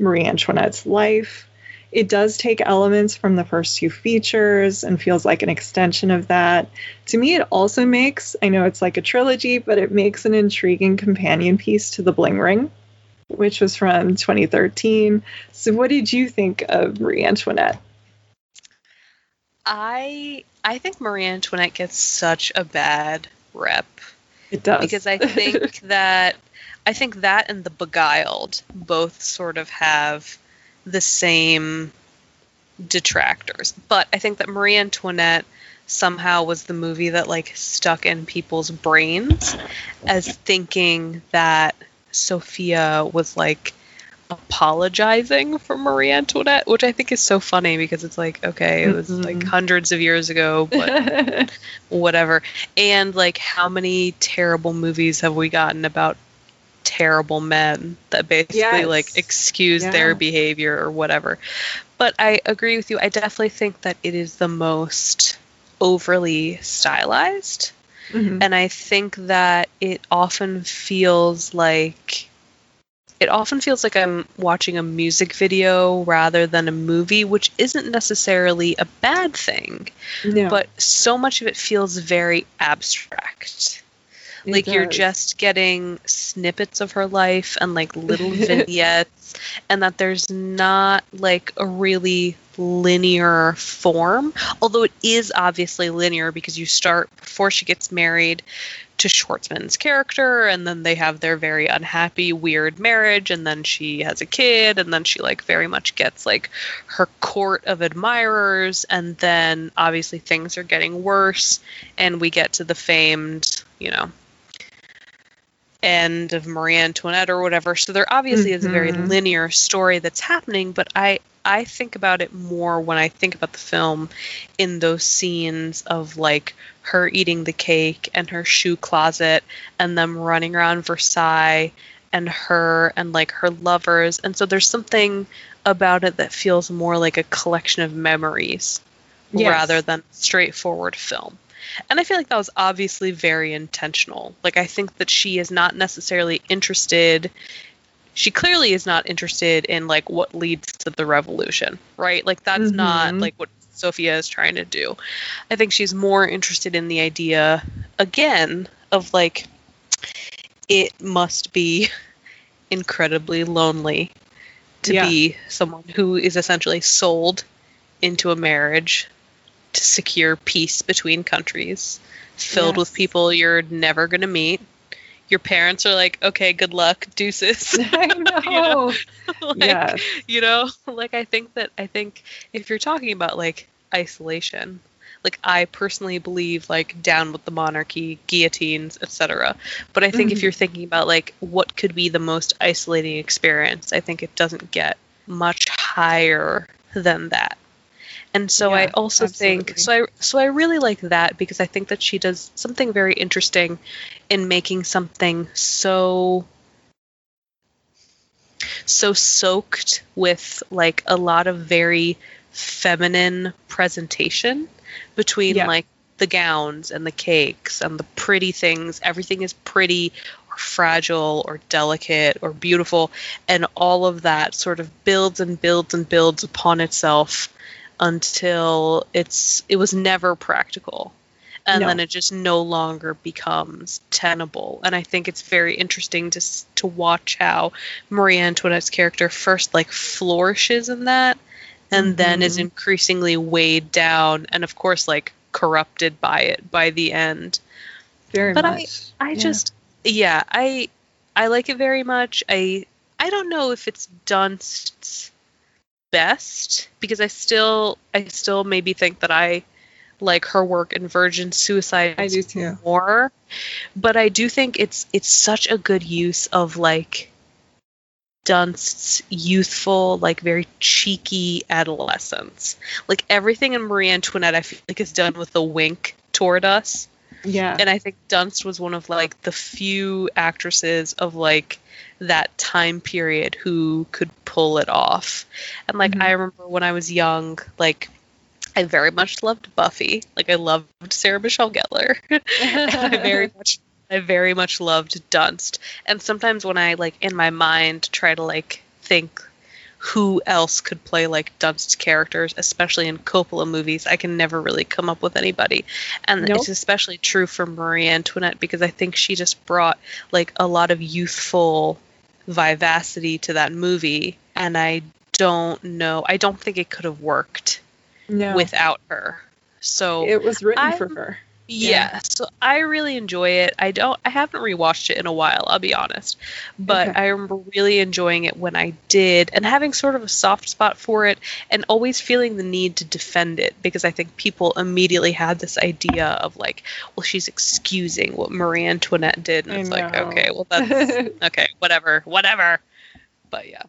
Marie Antoinette's life. It does take elements from the first two features and feels like an extension of that. To me, it also makes, I know it's like a trilogy, but it makes an intriguing companion piece to The Bling Ring, which was from twenty thirteen. So what did you think of Marie Antoinette? I I think Marie Antoinette gets such a bad rep. It does. Because I think that I think that and The Beguiled both sort of have the same detractors, but I think that Marie Antoinette somehow was the movie that like stuck in people's brains as thinking that Sophia was like apologizing for Marie Antoinette, which I think is so funny because it's like, okay, it was mm-hmm. like hundreds of years ago, but whatever. And like, how many terrible movies have we gotten about terrible men that basically yes. like excuse yeah. their behavior or whatever? But I agree with you. I definitely think that it is the most overly stylized. Mm-hmm. And I think that it often feels like it often feels like I'm watching a music video rather than a movie, which isn't necessarily a bad thing. No. But so much of it feels very abstract. It like does. You're just getting snippets of her life and like little vignettes, and that there's not like a really linear form, although it is obviously linear because you start before she gets married to Schwartzman's character, and then they have their very unhappy, weird marriage, and then she has a kid, and then she like very much gets like her court of admirers, and then obviously things are getting worse, and we get to the famed, you know, end of Marie Antoinette or whatever. So there obviously mm-hmm. is a very linear story that's happening, but I I think about it more when I think about the film in those scenes of like her eating the cake and her shoe closet and them running around Versailles and her and like her lovers. And so there's something about it that feels more like a collection of memories yes. rather than straightforward film. And I feel like that was obviously very intentional. Like, I think that she is not necessarily interested. She clearly is not interested in, like, what leads to the revolution, right? Like, that's mm-hmm. not, like, what Sophia is trying to do. I think she's more interested in the idea, again, of, like, it must be incredibly lonely to yeah. be someone who is essentially sold into a marriage to secure peace between countries, filled yes. with people you're never going to meet. Your parents are like, okay, good luck, deuces. I know. you know? Like, yes. you know, like I think that I think if you're talking about like isolation, like I personally believe like down with the monarchy, guillotines, et cetera. But I think mm-hmm. if you're thinking about like what could be the most isolating experience, I think it doesn't get much higher than that. And so yeah, I also absolutely. think, so I, so I really like that because I think that she does something very interesting in making something so, so soaked with like a lot of very feminine presentation between yeah. like the gowns and the cakes and the pretty things. Everything is pretty or fragile or delicate or beautiful. And all of that sort of builds and builds and builds upon itself until it's it was never practical, and no. then it just no longer becomes tenable. And I think it's very interesting to to watch how Marie Antoinette's character first like flourishes in that, and mm-hmm. then is increasingly weighed down, and of course like corrupted by it by the end. Very but much. I I yeah. just yeah I I like it very much. I I don't know if it's Dunst's best, because I still I still maybe think that I like her work in Virgin Suicides I do too. more, but I do think it's it's such a good use of like Dunst's youthful, like very cheeky adolescence. Like everything in Marie Antoinette I feel like is done with a wink toward us. Yeah. And I think Dunst was one of like the few actresses of like that time period who could pull it off. And like mm-hmm. I remember when I was young, like I very much loved Buffy. Like I loved Sarah Michelle Gellar. I very much I very much loved Dunst. And sometimes when I like in my mind try to like think who else could play like Dunst's characters, especially in Coppola movies, I can never really come up with anybody. And nope. it's especially true for Marie Antoinette, because I think she just brought like a lot of youthful vivacity to that movie. And I don't know, I don't think it could have worked no. without her. So it was written I'm, for her. Yeah. yeah. So I really enjoy it. I don't, I haven't rewatched it in a while, I'll be honest, but okay. I remember really enjoying it when I did, and having sort of a soft spot for it, and always feeling the need to defend it, because I think people immediately had this idea of like, well, she's excusing what Marie Antoinette did. And I it's know. like, okay, well that's okay. Whatever, whatever. But yeah.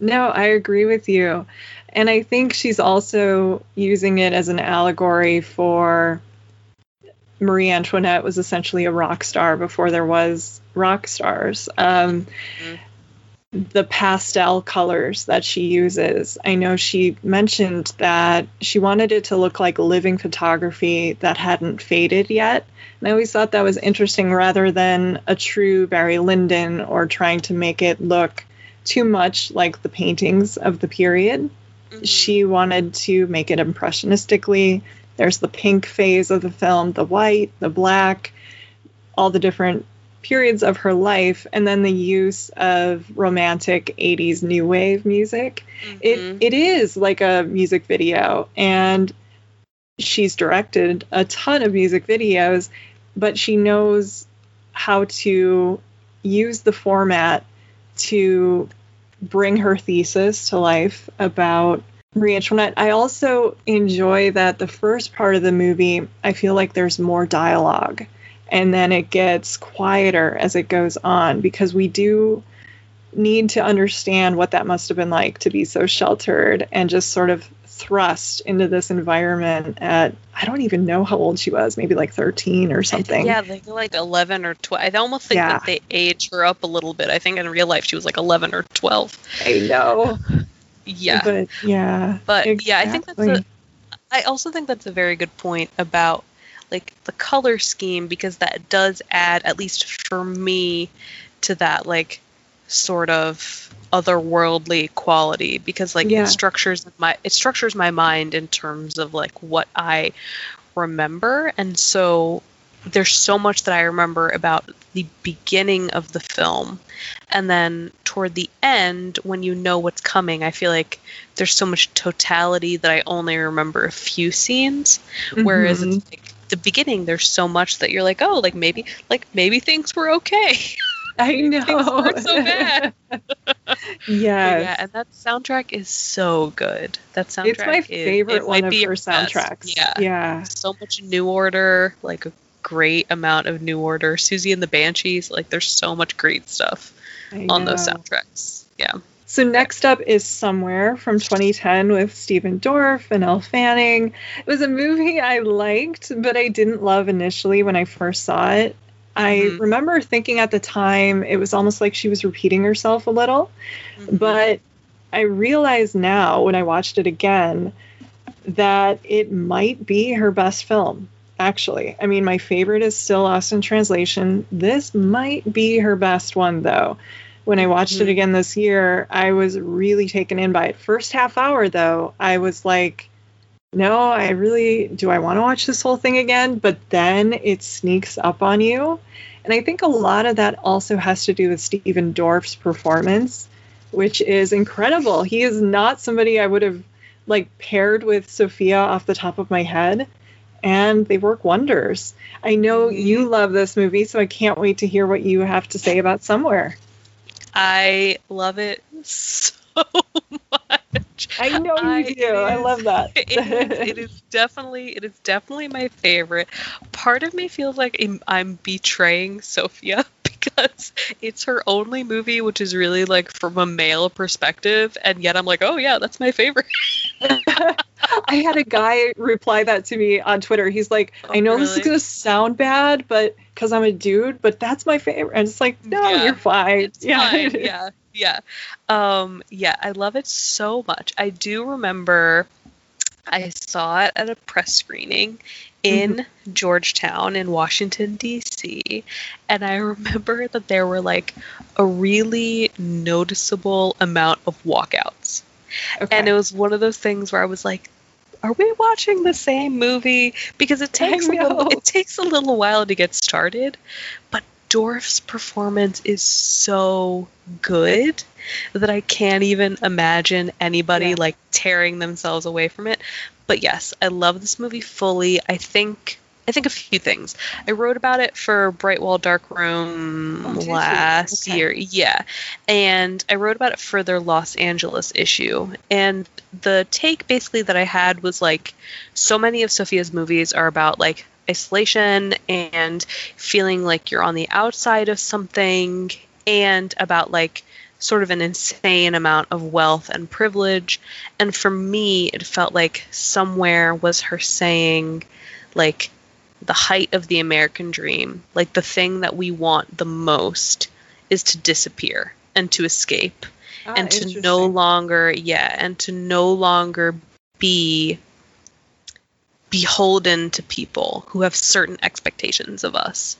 No, I agree with you. And I think she's also using it as an allegory for Marie Antoinette was essentially a rock star before there was rock stars. Um, mm-hmm. The pastel colors that she uses. I know she mentioned that she wanted it to look like living photography that hadn't faded yet. And I always thought that was interesting, rather than a true Barry Lyndon or trying to make it look too much like the paintings of the period. Mm-hmm. She wanted to make it impressionistically. There's the pink phase of the film, the white, the black, all the different periods of her life, and then the use of romantic eighties new wave music. Mm-hmm. It it is like a music video, and she's directed a ton of music videos, but she knows how to use the format to bring her thesis to life about Marie Antoinette. I also enjoy that the first part of the movie, I feel like there's more dialogue, and then it gets quieter as it goes on, because we do need to understand what that must have been like to be so sheltered and just sort of thrust into this environment at, I don't even know how old she was, maybe like thirteen or something. Yeah, like, like eleven or twelve. I almost think yeah. that they age her up a little bit. I think in real life she was like eleven or twelve. I know. Yeah, but yeah, but exactly. yeah, I think that's. A, I also think that's a very good point about like the color scheme, because that does add, at least for me, to that like sort of otherworldly quality, because like yeah. it structures my it structures my mind in terms of like what I remember, and so there's so much that I remember about the beginning of the film, and then toward the end when you know what's coming. I feel like there's so much totality that I only remember a few scenes, mm-hmm. whereas it's like the beginning, there's so much that you're like, oh, like maybe, like maybe things were okay. I know. Things weren't so bad. Yes. Yeah, and that soundtrack is so good. That soundtrack is. It's my favorite is, it one of her soundtracks. Yeah. yeah. So much New Order, like a great amount of New Order. Susie and the Banshees, like there's so much great stuff on those soundtracks. Yeah. So next up is Somewhere from twenty ten with Steven Dorff and Elle Fanning. It was a movie I liked, but I didn't love initially when I first saw it. I mm-hmm. remember thinking at the time it was almost like she was repeating herself a little, mm-hmm. but I realize now when I watched it again that it might be her best film, actually. I mean, my favorite is still Lost in Translation. This might be her best one, though. When I watched mm-hmm. it again this year, I was really taken in by it. First half hour, though, I was like, no, I really, do I want to watch this whole thing again? But then it sneaks up on you. And I think a lot of that also has to do with Steven Dorff's performance, which is incredible. He is not somebody I would have like paired with Sofia off the top of my head. And they work wonders. I know you love this movie, so I can't wait to hear what you have to say about Somewhere. I love it so much. I know you I, do. I love that. It is, it is definitely, it is definitely my favorite. Part of me feels like I'm, I'm betraying Sofia because it's her only movie, which is really like from a male perspective, and yet I'm like, oh yeah, that's my favorite. I had a guy reply that to me on Twitter. He's like, oh, I know really? This is gonna sound bad, but because I'm a dude, but that's my favorite. And it's like, no, yeah, you're fine. It's yeah, fine. yeah. Yeah. Um, yeah, I love it so much. I do remember I saw it at a press screening in mm-hmm. Georgetown in Washington, D C, and I remember that there were like a really noticeable amount of walkouts. Okay. And it was one of those things where I was like, are we watching the same movie? Because it takes a little, it takes a little while to get started, but Dorff's performance is so good that I can't even imagine anybody yeah. like tearing themselves away from it. But yes, I love this movie fully. I think I think a few things. I wrote about it for Bright Wall Dark Room oh, last okay. year. Yeah. And I wrote about it for their Los Angeles issue. And the take basically that I had was like, so many of Sofia's movies are about like isolation and feeling like you're on the outside of something, and about like sort of an insane amount of wealth and privilege. And for me, it felt like Somewhere was her saying like the height of the American dream, like the thing that we want the most is to disappear and to escape ah, and to no longer, yeah, and to no longer be beholden to people who have certain expectations of us.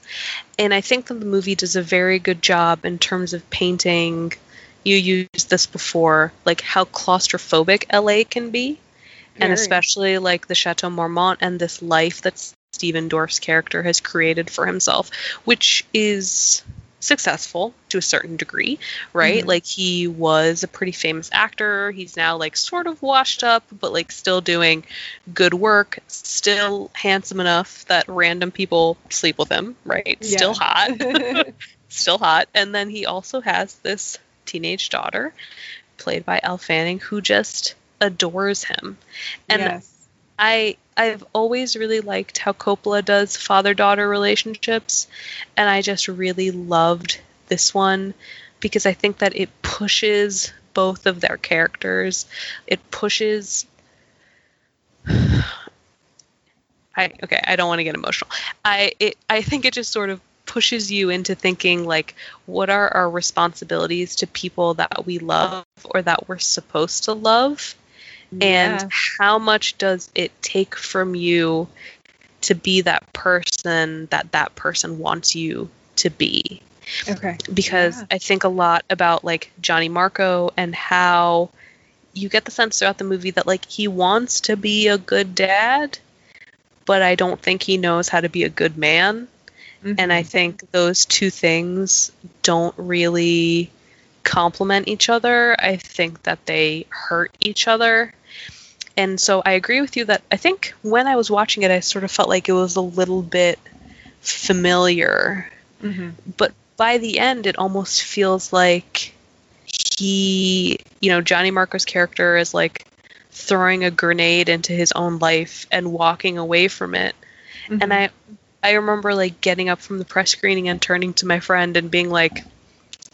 And I think that the movie does a very good job in terms of painting, you used this before, like how claustrophobic L A can be. Very. And especially like the Chateau Marmont and this life that Steven Dorff's character has created for himself, which is successful to a certain degree, right? Mm-hmm. Like he was a pretty famous actor. He's now like sort of washed up, but like still doing good work, still handsome enough that random people sleep with him, right? Yeah. Still hot. Still hot. And then he also has this teenage daughter played by Elle Fanning who just adores him. And yes. I I've always really liked how Coppola does father-daughter relationships, and I just really loved this one because I think that it pushes both of their characters. It pushes... I okay, I don't want to get emotional. I it I think it just sort of pushes you into thinking, like, what are our responsibilities to people that we love or that we're supposed to love? And yeah. how much does it take from you to be that person that that person wants you to be? Okay. Because yeah. I think a lot about, like, Johnny Marco and how you get the sense throughout the movie that, like, he wants to be a good dad, but I don't think he knows how to be a good man. Mm-hmm. And I think those two things don't really... complement each other. I think that they hurt each other. And so I agree with you that I think when I was watching it, I sort of felt like it was a little bit familiar. Mm-hmm. But by the end, it almost feels like he, you know, Johnny Marco's character is like throwing a grenade into his own life and walking away from it. Mm-hmm. And I, I remember like getting up from the press screening and turning to my friend and being like,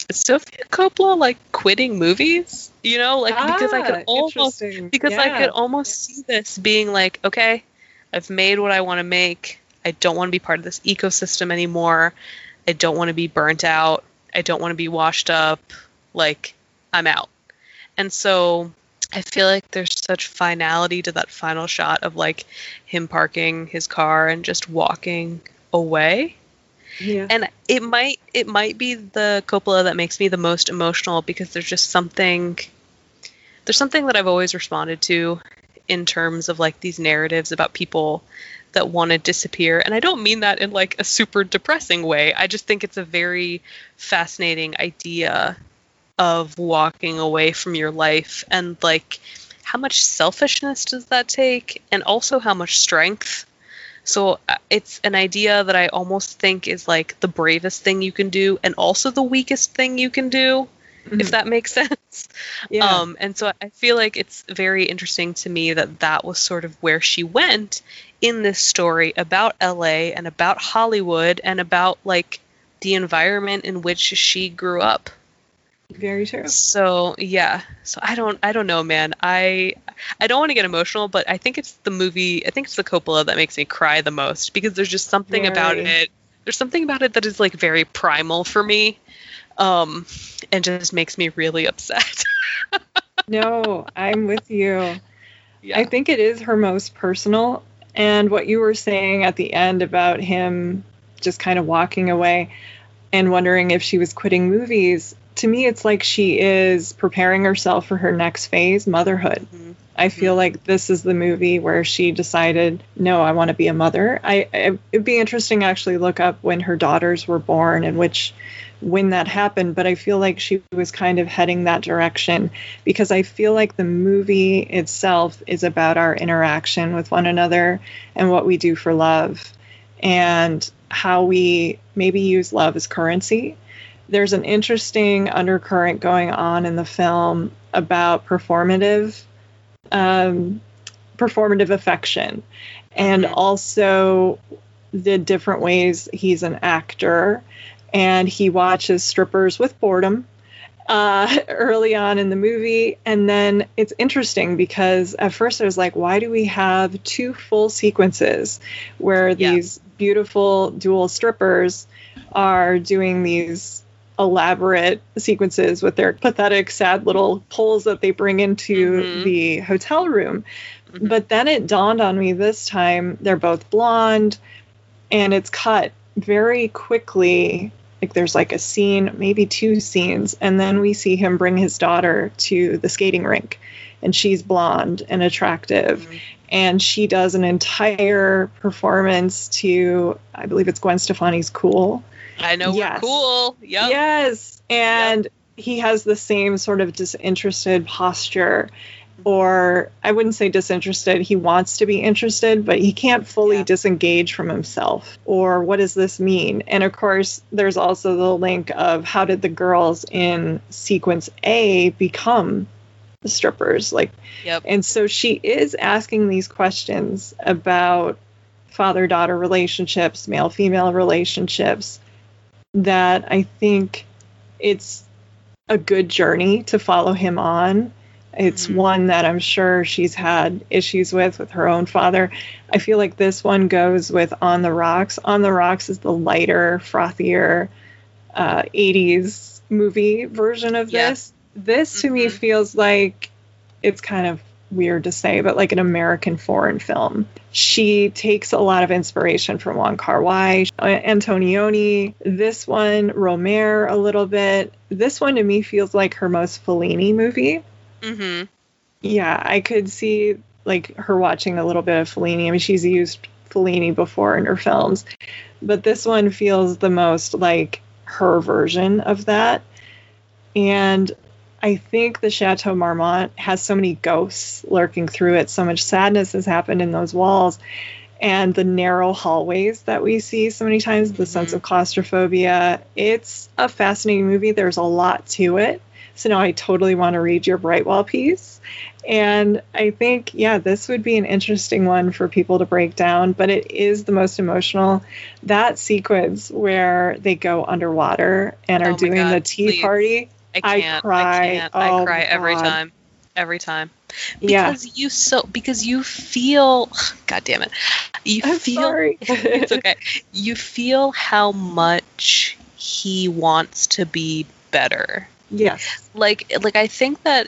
is Sofia Coppola like quitting movies? You know, like ah, because I could almost because yeah. I could almost yeah. see this being like, okay, I've made what I want to make. I don't want to be part of this ecosystem anymore. I don't want to be burnt out. I don't want to be washed up. Like, I'm out. And so I feel like there's such finality to that final shot of like him parking his car and just walking away. Yeah. And it might it might be the Coppola that makes me the most emotional, because there's just something there's something that I've always responded to in terms of like these narratives about people that want to disappear. And I don't mean that in like a super depressing way. I just think it's a very fascinating idea of walking away from your life, and like how much selfishness does that take, and also how much strength. So it's an idea that I almost think is like the bravest thing you can do, and also the weakest thing you can do, mm-hmm. if that makes sense. Yeah. Um, and so I feel like it's very interesting to me that that was sort of where she went in this story about L A and about Hollywood and about like the environment in which she grew up. Very true. So yeah. So I don't I don't know, man. I I don't want to get emotional, but I think it's the movie I think it's the Coppola that makes me cry the most, because there's just something very. about it. There's something about it that is like very primal for me. Um and just makes me really upset. No, I'm with you. Yeah. I think it is her most personal, and what you were saying at the end about him just kind of walking away and wondering if she was quitting movies. To me, it's like she is preparing herself for her next phase, motherhood. Mm-hmm. I feel mm-hmm. like this is the movie where she decided, no, I want to be a mother. I, I it'd be interesting to actually look up when her daughters were born and which when that happened. But I feel like she was kind of heading that direction, because I feel like the movie itself is about our interaction with one another and what we do for love and how we maybe use love as currency. There's an interesting undercurrent going on in the film about performative um, performative affection, and also the different ways he's an actor, and he watches strippers with boredom uh, early on in the movie. And then it's interesting because at first I was like, why do we have two full sequences where yeah. these beautiful dual strippers are doing these elaborate sequences with their pathetic, sad little poles that they bring into mm-hmm. the hotel room. Mm-hmm. But then it dawned on me this time, they're both blonde, and it's cut very quickly. Like there's like a scene, maybe two scenes, and then we see him bring his daughter to the skating rink, and she's blonde and attractive. Mm-hmm. And she does an entire performance to, I believe it's Gwen Stefani's Cool. I know yes. we're cool. Yep. Yes. And yep. he has the same sort of disinterested posture, or I wouldn't say disinterested. He wants to be interested, but he can't fully yeah. disengage from himself. Or what does this mean? And of course, there's also the link of how did the girls in sequence A become the strippers? Like, yep. And so she is asking these questions about father-daughter relationships, male-female relationships, that I think it's a good journey to follow him on. It's mm-hmm. one that I'm sure she's had issues with, with her own father. I feel like this one goes with On the Rocks. On the Rocks is the lighter, frothier uh, eighties movie version of yeah. this. This to mm-hmm. me feels like, it's kind of weird to say, but like an American foreign film. She takes a lot of inspiration from Wong Kar-wai, Antonioni, this one, Romare a little bit. This one to me feels like her most Fellini movie. Mm-hmm. Yeah, I could see like her watching a little bit of Fellini. I mean, she's used Fellini before in her films, but this one feels the most like her version of that. And I think the Chateau Marmont has so many ghosts lurking through it. So much sadness has happened in those walls. And the narrow hallways that we see so many times, the sense of claustrophobia. It's a fascinating movie. There's a lot to it. So now I totally want to read your Bright Wall piece. And I think, yeah, this would be an interesting one for people to break down. But it is the most emotional. That sequence where they go underwater and are oh doing God, the tea please. party. I can't. I cry, I can't. Oh I cry every God. time. Every time. Because yeah. you so because you feel God damn it. You I'm feel sorry. It's okay. You feel how much he wants to be better. Yes. Like like I think that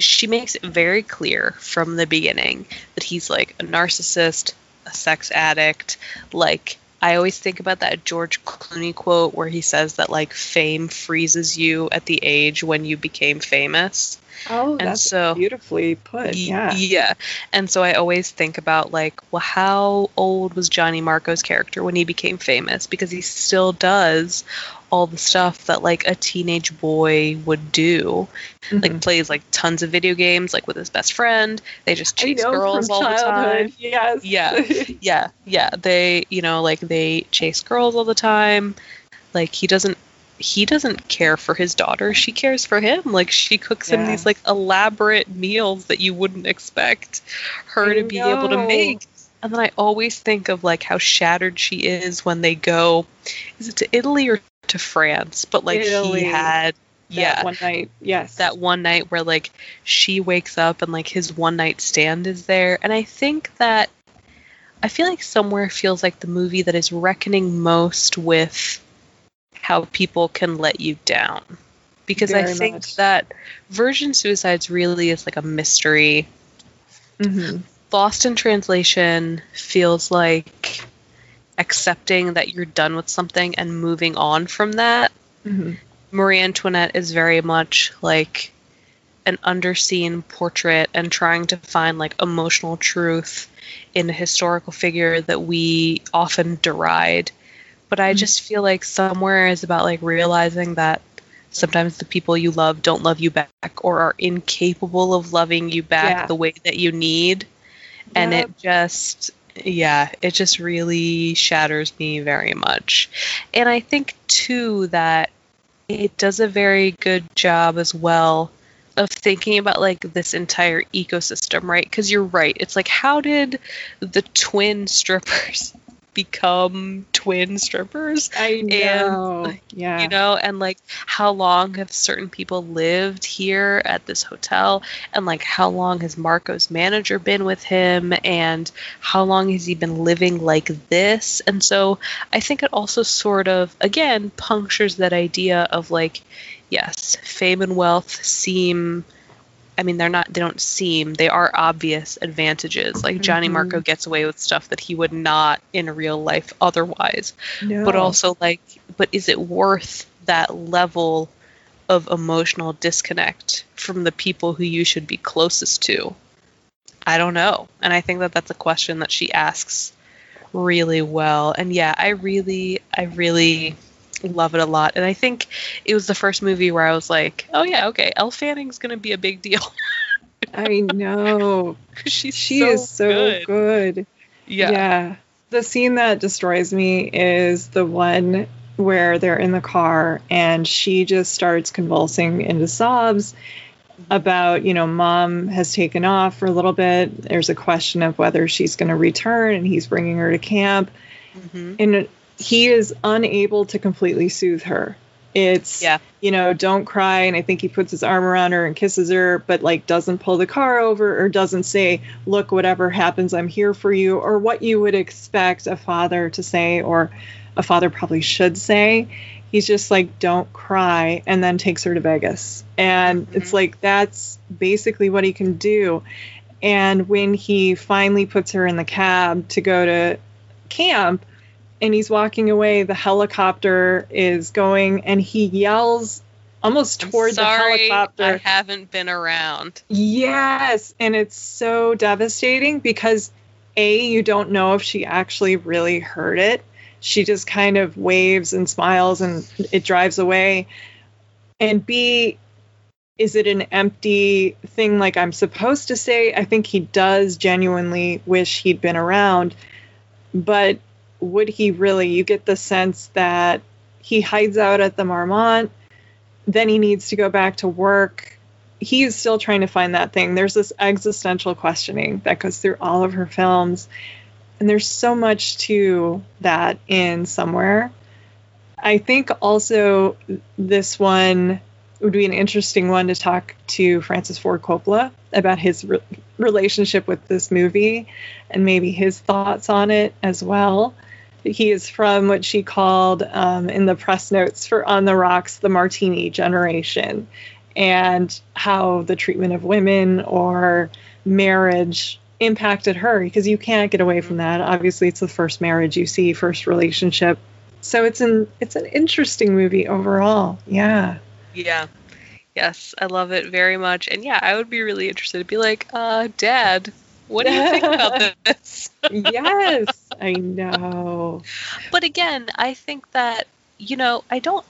she makes it very clear from the beginning that he's like a narcissist, a sex addict, like I always think about that George Clooney quote where he says that, like, fame freezes you at the age when you became famous. Oh, and that's so, beautifully put, yeah. Yeah, and so I always think about, like, well, how old was Johnny Marco's character when he became famous? Because he still does all the stuff that, like, a teenage boy would do. Mm-hmm. Like, plays, like, tons of video games, like, with his best friend. They just chase girls all childhood. the time. Yes. Yeah, yeah, yeah. They, you know, like, they chase girls all the time. Like, he doesn't He doesn't care for his daughter. She cares for him. Like, she cooks yeah. him these, like, elaborate meals that you wouldn't expect her I to be know. able to make. And then I always think of, like, how shattered she is when they go, is it to Italy or to France? But, like, Italy. he had... That yeah. one night, yes. That one night where, like, she wakes up and, like, his one-night stand is there. And I think that... I feel like Somewhere feels like the movie that is reckoning most with... how people can let you down. Because Very I think much. that Virgin Suicides really is like a mystery. Mm-hmm. Lost in Translation feels like accepting that you're done with something and moving on from that. Mm-hmm. Marie Antoinette is very much like an underseen portrait and trying to find like emotional truth in a historical figure that we often deride. But I just feel like Somewhere is about like realizing that sometimes the people you love don't love you back or are incapable of loving you back yeah. the way that you need. Yep. And it just, yeah, it just really shatters me very much. And I think too that it does a very good job as well of thinking about like this entire ecosystem, right? Because you're right. It's like, how did the twin strippers become twin strippers? I know. And, yeah. You know, and like how long have certain people lived here at this hotel? And like how long has Marco's manager been with him? And how long has he been living like this? And so I think it also sort of, again, punctures that idea of like, yes, fame and wealth seem I mean, they're not, they don't seem, they are obvious advantages. Like Johnny Marco gets away with stuff that he would not in real life otherwise. No. But also like, but is it worth that level of emotional disconnect from the people who you should be closest to? I don't know. And I think that that's a question that she asks really well. And yeah, I really, I really... love it a lot. And I think it was the first movie where I was like, oh yeah, okay, Elle Fanning's gonna be a big deal. I know. She's she so is so good. good. Yeah. Yeah. The scene that destroys me is the one where they're in the car and she just starts convulsing into sobs about, you know, mom has taken off for a little bit. There's a question of whether she's going to return and he's bringing her to camp. Mm-hmm. And he is unable to completely soothe her. It's, yeah. you know, don't cry. And I think he puts his arm around her and kisses her, but like doesn't pull the car over or doesn't say, look, whatever happens, I'm here for you, or what you would expect a father to say, or a father probably should say. He's just like, don't cry, and then takes her to Vegas. And mm-hmm. it's like, that's basically what he can do. And when he finally puts her in the cab to go to camp, and he's walking away, the helicopter is going, and he yells almost toward the helicopter. Sorry, I haven't been around. Yes, and it's so devastating because, A, you don't know if she actually really heard it. She just kind of waves and smiles, and it drives away. And B, is it an empty thing like I'm supposed to say? I think he does genuinely wish he'd been around, but would he really? You get the sense that he hides out at the Marmont, then he needs to go back to work. He is still trying to find that thing. There's this existential questioning that goes through all of her films, and there's so much to that in Somewhere. I think also this one would be an interesting one to talk to Francis Ford Coppola about his re- relationship with this movie and maybe his thoughts on it as well. He is from what she called um, in the press notes for On the Rocks, the Martini generation, and how the treatment of women or marriage impacted her, because you can't get away from that. Obviously, it's the first marriage you see, first relationship. So it's an it's an interesting movie overall. Yeah. Yeah. Yes, I love it very much. And yeah, I would be really interested to be like, uh, Dad, what do you think about this? Yes, I know. But again, I think that, you know, I don't,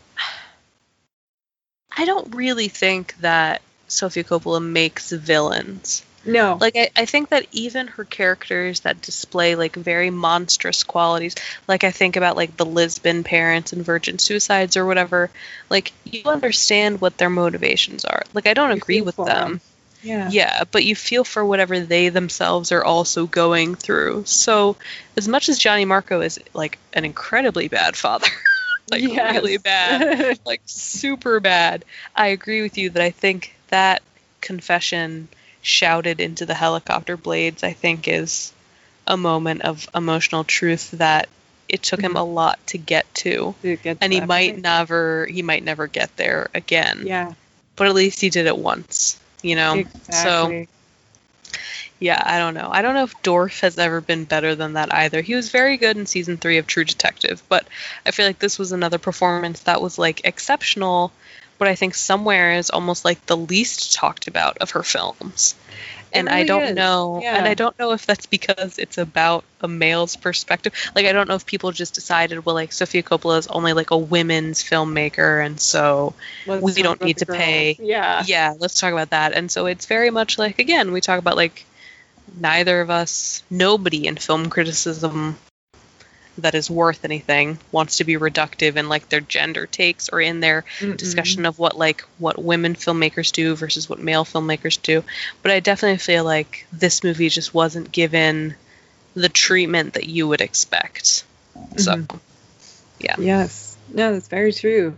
I don't really think that Sofia Coppola makes villains. No. Like, I, I think that even her characters that display, like, very monstrous qualities, like, I think about, like, the Lisbon parents and Virgin Suicides or whatever, like, you understand what their motivations are. Like, I don't you agree with them. them. Yeah. Yeah, but you feel for whatever they themselves are also going through. So, as much as Johnny Marco is, like, an incredibly bad father... Like, yes. Really bad. Like, super bad. I agree with you that I think that confession shouted into the helicopter blades, I think, is a moment of emotional truth that it took him a lot to get to. to, get to and he might point. never he might never get there again. Yeah. But at least he did it once, you know? Exactly. So, yeah, I don't know. I don't know if Dorff has ever been better than that either. He was very good in season three of True Detective, but I feel like this was another performance that was, like, exceptional, but I think Somewhere is almost, like, the least talked about of her films. It and really I don't is. know, yeah. and I don't know if that's because it's about a male's perspective. Like, I don't know if people just decided, well, like, Sofia Coppola is only, like, a women's filmmaker, and so let's we don't need to girls. pay. Yeah. Yeah, let's talk about that. And so it's very much like, again, we talk about, like, neither of us, nobody in film criticism that is worth anything wants to be reductive in, like, their gender takes or in their Mm-mm. discussion of what, like, what women filmmakers do versus what male filmmakers do. But I definitely feel like this movie just wasn't given the treatment that you would expect. So, mm-hmm. yeah. Yes. No, that's very true.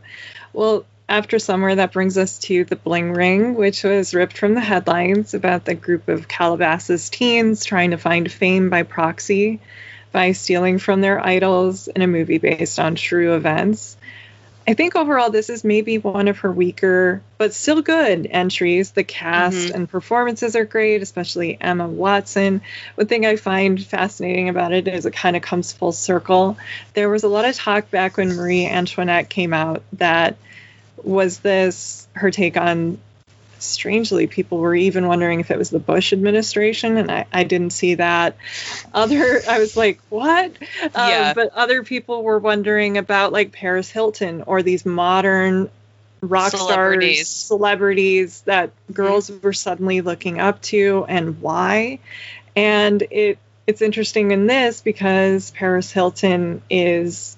Well, after Summer, that brings us to The Bling Ring, which was ripped from the headlines about the group of Calabasas teens trying to find fame by proxy by stealing from their idols in a movie based on true events. I think overall this is maybe one of her weaker, but still good entries. The cast mm-hmm. and performances are great, especially Emma Watson. One thing I find fascinating about it is it kind of comes full circle. There was a lot of talk back when Marie Antoinette came out that was this her take on, strangely, people were even wondering if it was the Bush administration, and I, I didn't see that. Other, I was like, what? Yeah. Um, but other people were wondering about, like, Paris Hilton or these modern rock celebrities. stars, celebrities that girls mm-hmm. were suddenly looking up to, and why. And it it's interesting in this because Paris Hilton is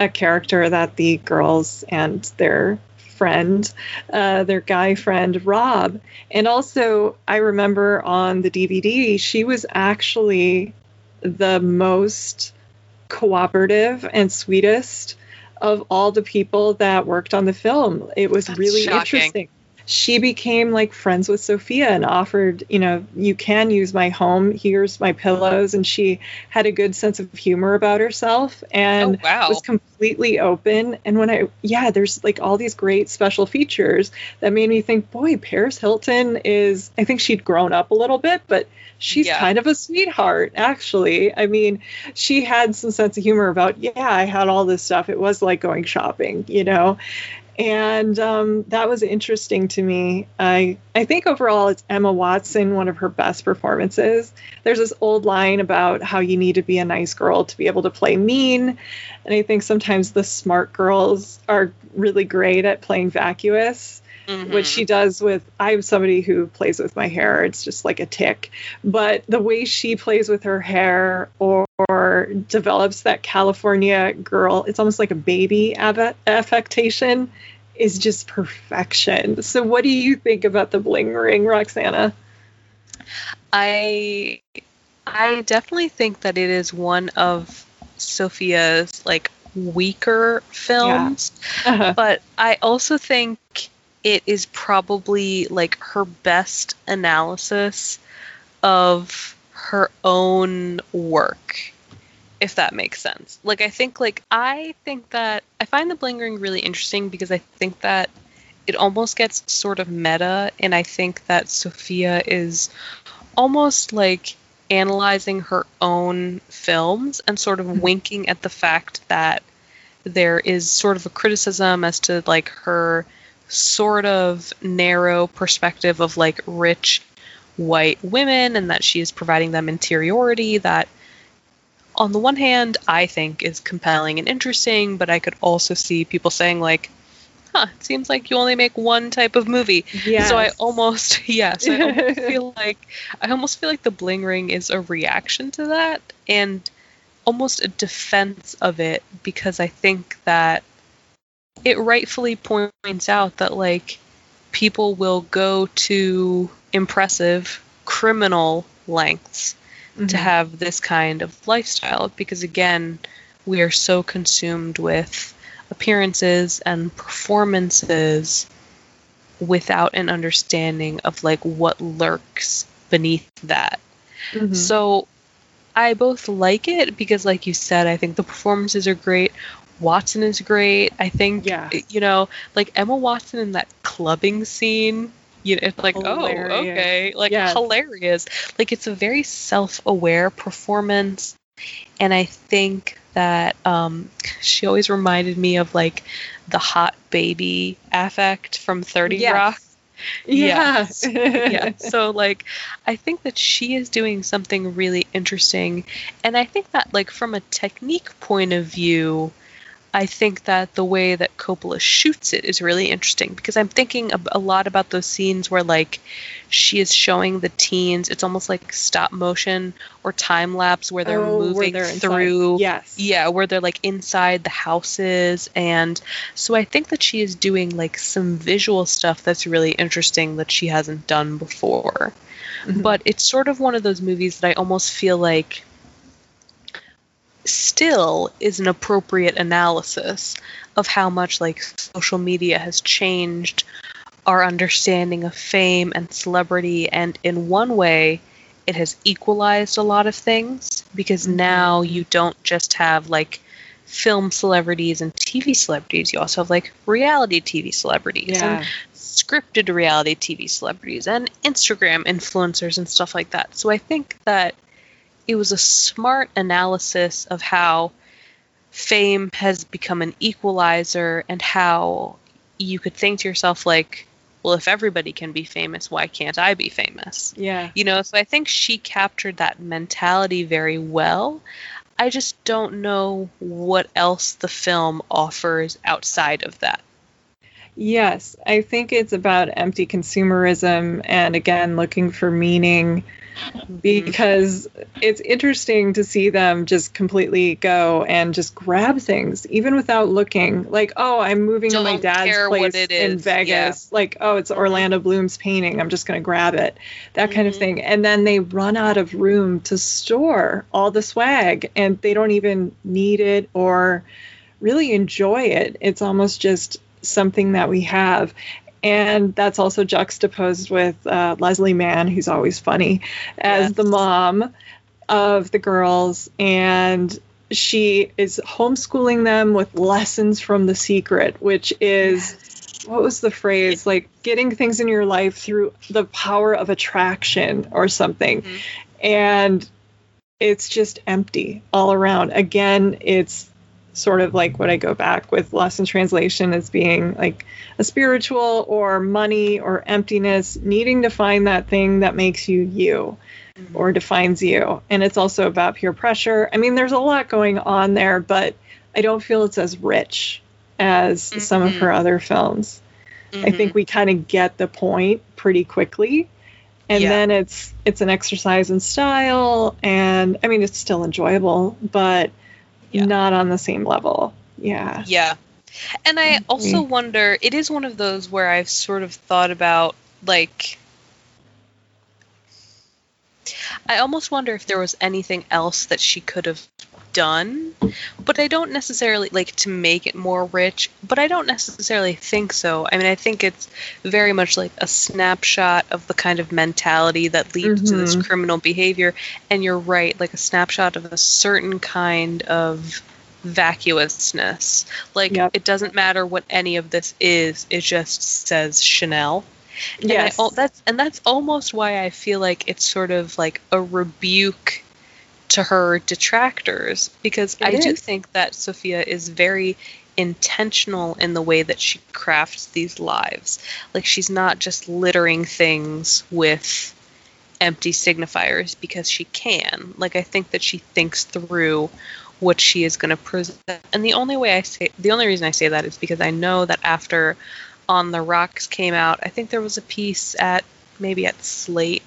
a character that the girls and their friend, uh, their guy friend, Rob. And also, I remember on the D V D, she was actually the most cooperative and sweetest of all the people that worked on the film. It was That's really shocking. Interesting. She became, like, friends with Sophia and offered, you know, you can use my home, here's my pillows. And she had a good sense of humor about herself and oh, wow. was completely open. And when I, yeah, there's, like, all these great special features that made me think, boy, Paris Hilton is, I think she'd grown up a little bit, but she's yeah. kind of a sweetheart, actually. I mean, she had some sense of humor about, yeah, I had all this stuff. It was like going shopping, you know? And um, that was interesting to me. I I think overall it's Emma Watson, one of her best performances. There's this old line about how you need to be a nice girl to be able to play mean. And I think sometimes the smart girls are really great at playing vacuous. mm-hmm. which she does with, I'm somebody who plays with my hair. It's just like a tick. But the way she plays with her hair or, or develops that California girl, it's almost like a baby ab- affectation, is just perfection. So what do you think about the bling ring, Roxana? I I definitely think that it is one of Sofia's like weaker films, yeah. uh-huh. but I also think it is probably like her best analysis of her own work, if that makes sense. Like I think like I think that I find the Bling Ring really interesting because I think that it almost gets sort of meta, and I think that Sofia is almost like analyzing her own films and sort of winking at the fact that there is sort of a criticism as to like her sort of narrow perspective of like rich white women, and that she is providing them interiority that on the one hand I think is compelling and interesting, but I could also see people saying like, huh, it seems like you only make one type of movie. Yes. So I almost, yes, I almost feel like I almost feel like the Bling Ring is a reaction to that and almost a defense of it, because I think that it rightfully points out that like people will go to impressive criminal lengths mm-hmm. to have this kind of lifestyle, because again, we are so consumed with appearances and performances without an understanding of like what lurks beneath that. Mm-hmm. So I both like it because, like you said, I think the performances are great. Watson is great. I think, yeah. you know, like Emma Watson in that clubbing scene, you know, it's like, hilarious. Oh, okay. Like yes. hilarious. Like it's a very self-aware performance. And I think that um, she always reminded me of like the hot baby affect from thirty yes. Rock. Yes. Yeah. yeah. So like, I think that she is doing something really interesting. And I think that like from a technique point of view, I think that the way that Coppola shoots it is really interesting, because I'm thinking a lot about those scenes where like she is showing the teens. It's almost like stop motion or time lapse where they're oh, moving where they're through. Yes. Yeah. Where they're like inside the houses. And so I think that she is doing like some visual stuff that's really interesting that she hasn't done before. Mm-hmm. But it's sort of one of those movies that I almost feel like still is an appropriate analysis of how much like social media has changed our understanding of fame and celebrity, and in one way it has equalized a lot of things, because now you don't just have like film celebrities and T V celebrities, you also have like reality T V celebrities yeah. and scripted reality T V celebrities and Instagram influencers and stuff like that. So I think that it was a smart analysis of how fame has become an equalizer, and how you could think to yourself, like, well, if everybody can be famous, why can't I be famous? Yeah. You know, so I think she captured that mentality very well. I just don't know what else the film offers outside of that. Yes, I think it's about empty consumerism and, again, looking for meaning, because it's interesting to see them just completely go and just grab things, even without looking. Like, oh, I'm moving don't to my dad's place in Vegas. Yeah. Like, oh, it's Orlando Bloom's painting. I'm just going to grab it. That mm-hmm. kind of thing. And then they run out of room to store all the swag, and they don't even need it or really enjoy it. It's almost just something that we have. And that's also juxtaposed with uh, Leslie Mann, who's always funny, as yes. the mom of the girls. And she is homeschooling them with lessons from The Secret, which is, yes. what was the phrase? Like getting things in your life through the power of attraction or something. Mm-hmm. And it's just empty all around. Again, it's sort of like what I go back with Lost in Translation as being like a spiritual or money or emptiness, needing to find that thing that makes you you mm-hmm. or defines you. And it's also about peer pressure. I mean, there's a lot going on there, but I don't feel it's as rich as mm-hmm. some of her other films. Mm-hmm. I think we kind of get the point pretty quickly. And yeah. then it's it's an exercise in style. And I mean, it's still enjoyable, but yeah. not on the same level. Yeah. Yeah. And I also mm-hmm. wonder, it is one of those where I've sort of thought about, like, I almost wonder if there was anything else that she could have done, but I don't necessarily, like, to make it more rich, but I don't necessarily think so. I mean, I think it's very much like a snapshot of the kind of mentality that leads mm-hmm. to this criminal behavior. And you're right, like a snapshot of a certain kind of vacuousness. Like, yep. it doesn't matter what any of this is, it just says Chanel. Yes. And, I, that's, and that's almost why I feel like it's sort of like a rebuke to her detractors, because it I is. do think that Sofia is very intentional in the way that she crafts these lives. Like, she's not just littering things with empty signifiers because she can. Like, I think that she thinks through what she is going to present. And the only way I say, the only reason I say that is because I know that after On the Rocks came out, I think there was a piece at maybe at Slate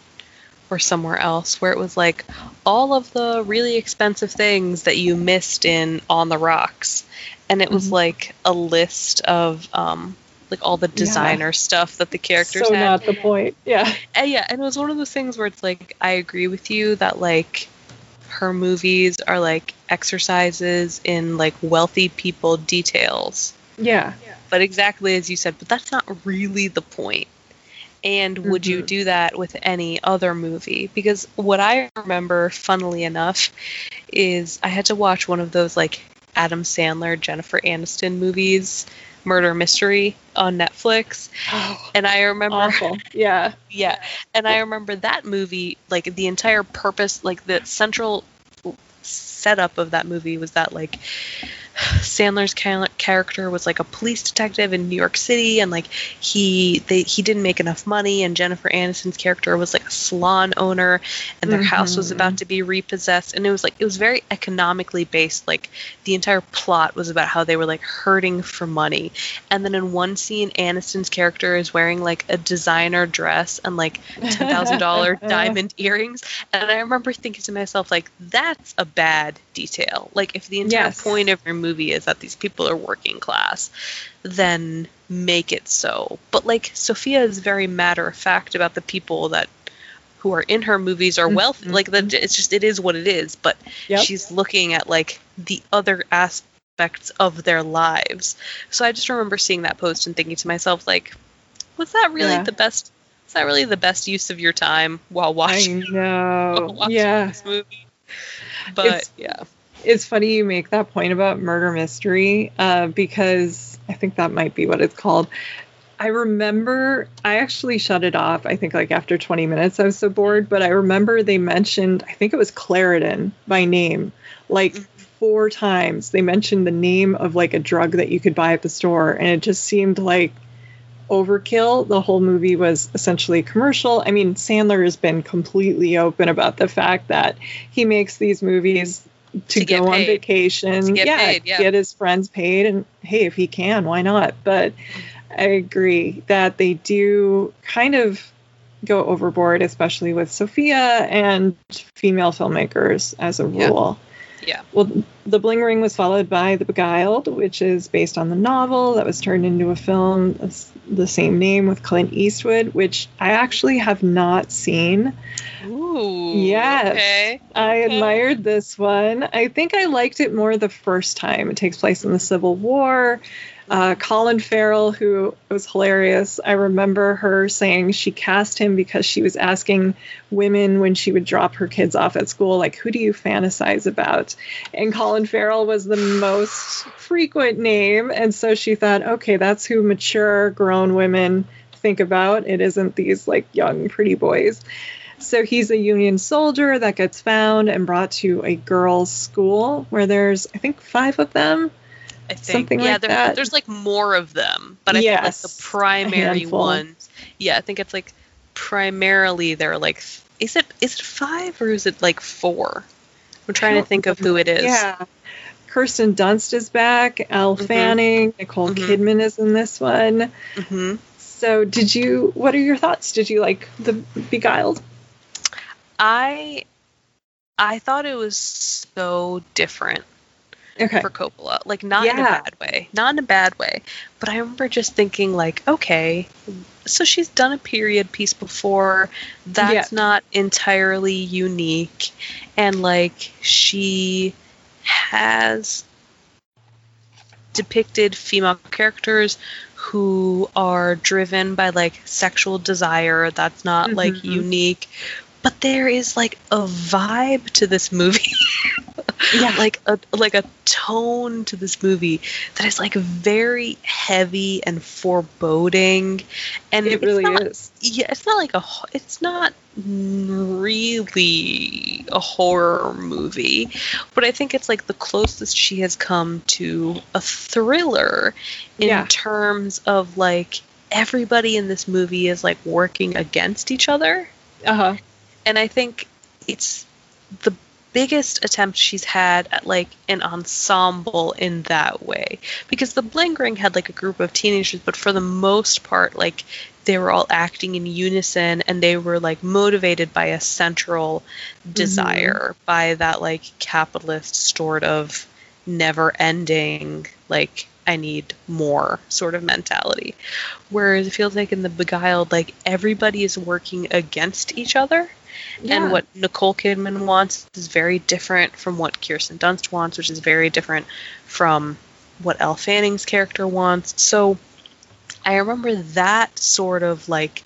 or somewhere else where it was like all of the really expensive things that you missed in On the Rocks, and it was mm-hmm. like a list of um like all the designer yeah. stuff that the characters so had. Not the point. Yeah. And yeah, and it was one of those things where it's like, I agree with you that, like, her movies are like exercises in, like, wealthy people details. Yeah. yeah. But exactly as you said, but that's not really the point. And would mm-hmm. you do that with any other movie? Because what I remember, funnily enough, is I had to watch one of those, like, Adam Sandler, Jennifer Aniston movies, Murder Mystery, on Netflix. Oh, and I remember... Awful. Yeah. yeah. And I remember that movie, like, the entire purpose, like, the central setup of that movie was that, like... Sandler's character was, like, a police detective in New York City, and, like, he they, he didn't make enough money, and Jennifer Aniston's character was, like, a salon owner, and their mm-hmm. house was about to be repossessed, and it was, like, it was very economically based. Like, the entire plot was about how they were, like, hurting for money. And then in one scene, Aniston's character is wearing, like, a designer dress and, like, ten thousand dollars diamond earrings, and I remember thinking to myself, like, that's a bad detail. Like, if the entire yes. point of your movie movie is that these people are working class, then make it so. But, like, Sofia is very matter of fact about the people that who are in her movies are wealthy. Mm-hmm. Like, the, it's just, it is what it is, but yep. she's looking at, like, the other aspects of their lives. So I just remember seeing that post and thinking to myself, like, was that really yeah. the best is that really the best use of your time while watching, I know. While watching yeah. this movie? But it's, yeah it's funny you make that point about Murder Mystery, uh, because I think that might be what it's called. I remember I actually shut it off, I think, like, after twenty minutes. I was so bored, but I remember they mentioned, I think it was Claritin by name, like four times. They mentioned the name of, like, a drug that you could buy at the store, and it just seemed like overkill. The whole movie was essentially commercial. I mean, Sandler has been completely open about the fact that he makes these movies To, to go on vacation, get yeah, paid, yeah, get his friends paid, and hey, if he can, why not? But I agree that they do kind of go overboard, especially with Sofia and female filmmakers as a rule. Yeah. yeah. Well, The Bling Ring was followed by The Beguiled, which is based on the novel that was turned into a film of the same name with Clint Eastwood, which I actually have not seen. Ooh. Yes. Okay. I okay. admired this one. I think I liked it more the first time. It takes place in the Civil War. Uh, Colin Farrell, who was hilarious, I remember her saying she cast him because she was asking women when she would drop her kids off at school, like, who do you fantasize about? And Colin Farrell was the most frequent name. And so she thought, okay, that's who mature, grown women think about. It isn't these, like, young, pretty boys. So he's a Union soldier that gets found and brought to a girls' school where there's, I think, five of them. I think Something yeah, like there, that. There's, like, more of them, but I yes, think, like, the primary ones. Yeah, I think it's, like, primarily they're, like, is it is it five or is it, like, four? I'm trying to think of who it is. Yeah, Kirsten Dunst is back. Elle mm-hmm. Fanning, Nicole mm-hmm. Kidman is in this one. Mm-hmm. So did you, what are your thoughts? Did you like The Beguiled? I, I thought it was so different. Okay. For Coppola, like not yeah. in a bad way, not in a bad way. But I remember just thinking like, okay, so she's done a period piece before. That's yeah. not entirely unique. And like she has depicted female characters who are driven by like sexual desire. That's not mm-hmm. like unique. But there is like a vibe to this movie, yeah. like a like a tone to this movie that is like very heavy and foreboding, and it really not, is. Yeah, it's not like a it's not really a horror movie, but I think it's like the closest she has come to a thriller in yeah. terms of like everybody in this movie is like working against each other. Uh huh. And I think it's the biggest attempt she's had at, like, an ensemble in that way. Because The Bling Ring had, like, a group of teenagers, but for the most part, like, they were all acting in unison, and they were, like, motivated by a central desire, mm-hmm. by that, like, capitalist sort of never-ending, like, I need more sort of mentality. Whereas it feels like in The Beguiled, like, everybody is working against each other. Yeah. And what Nicole Kidman wants is very different from what Kirsten Dunst wants, which is very different from what Elle Fanning's character wants. So I remember that sort of like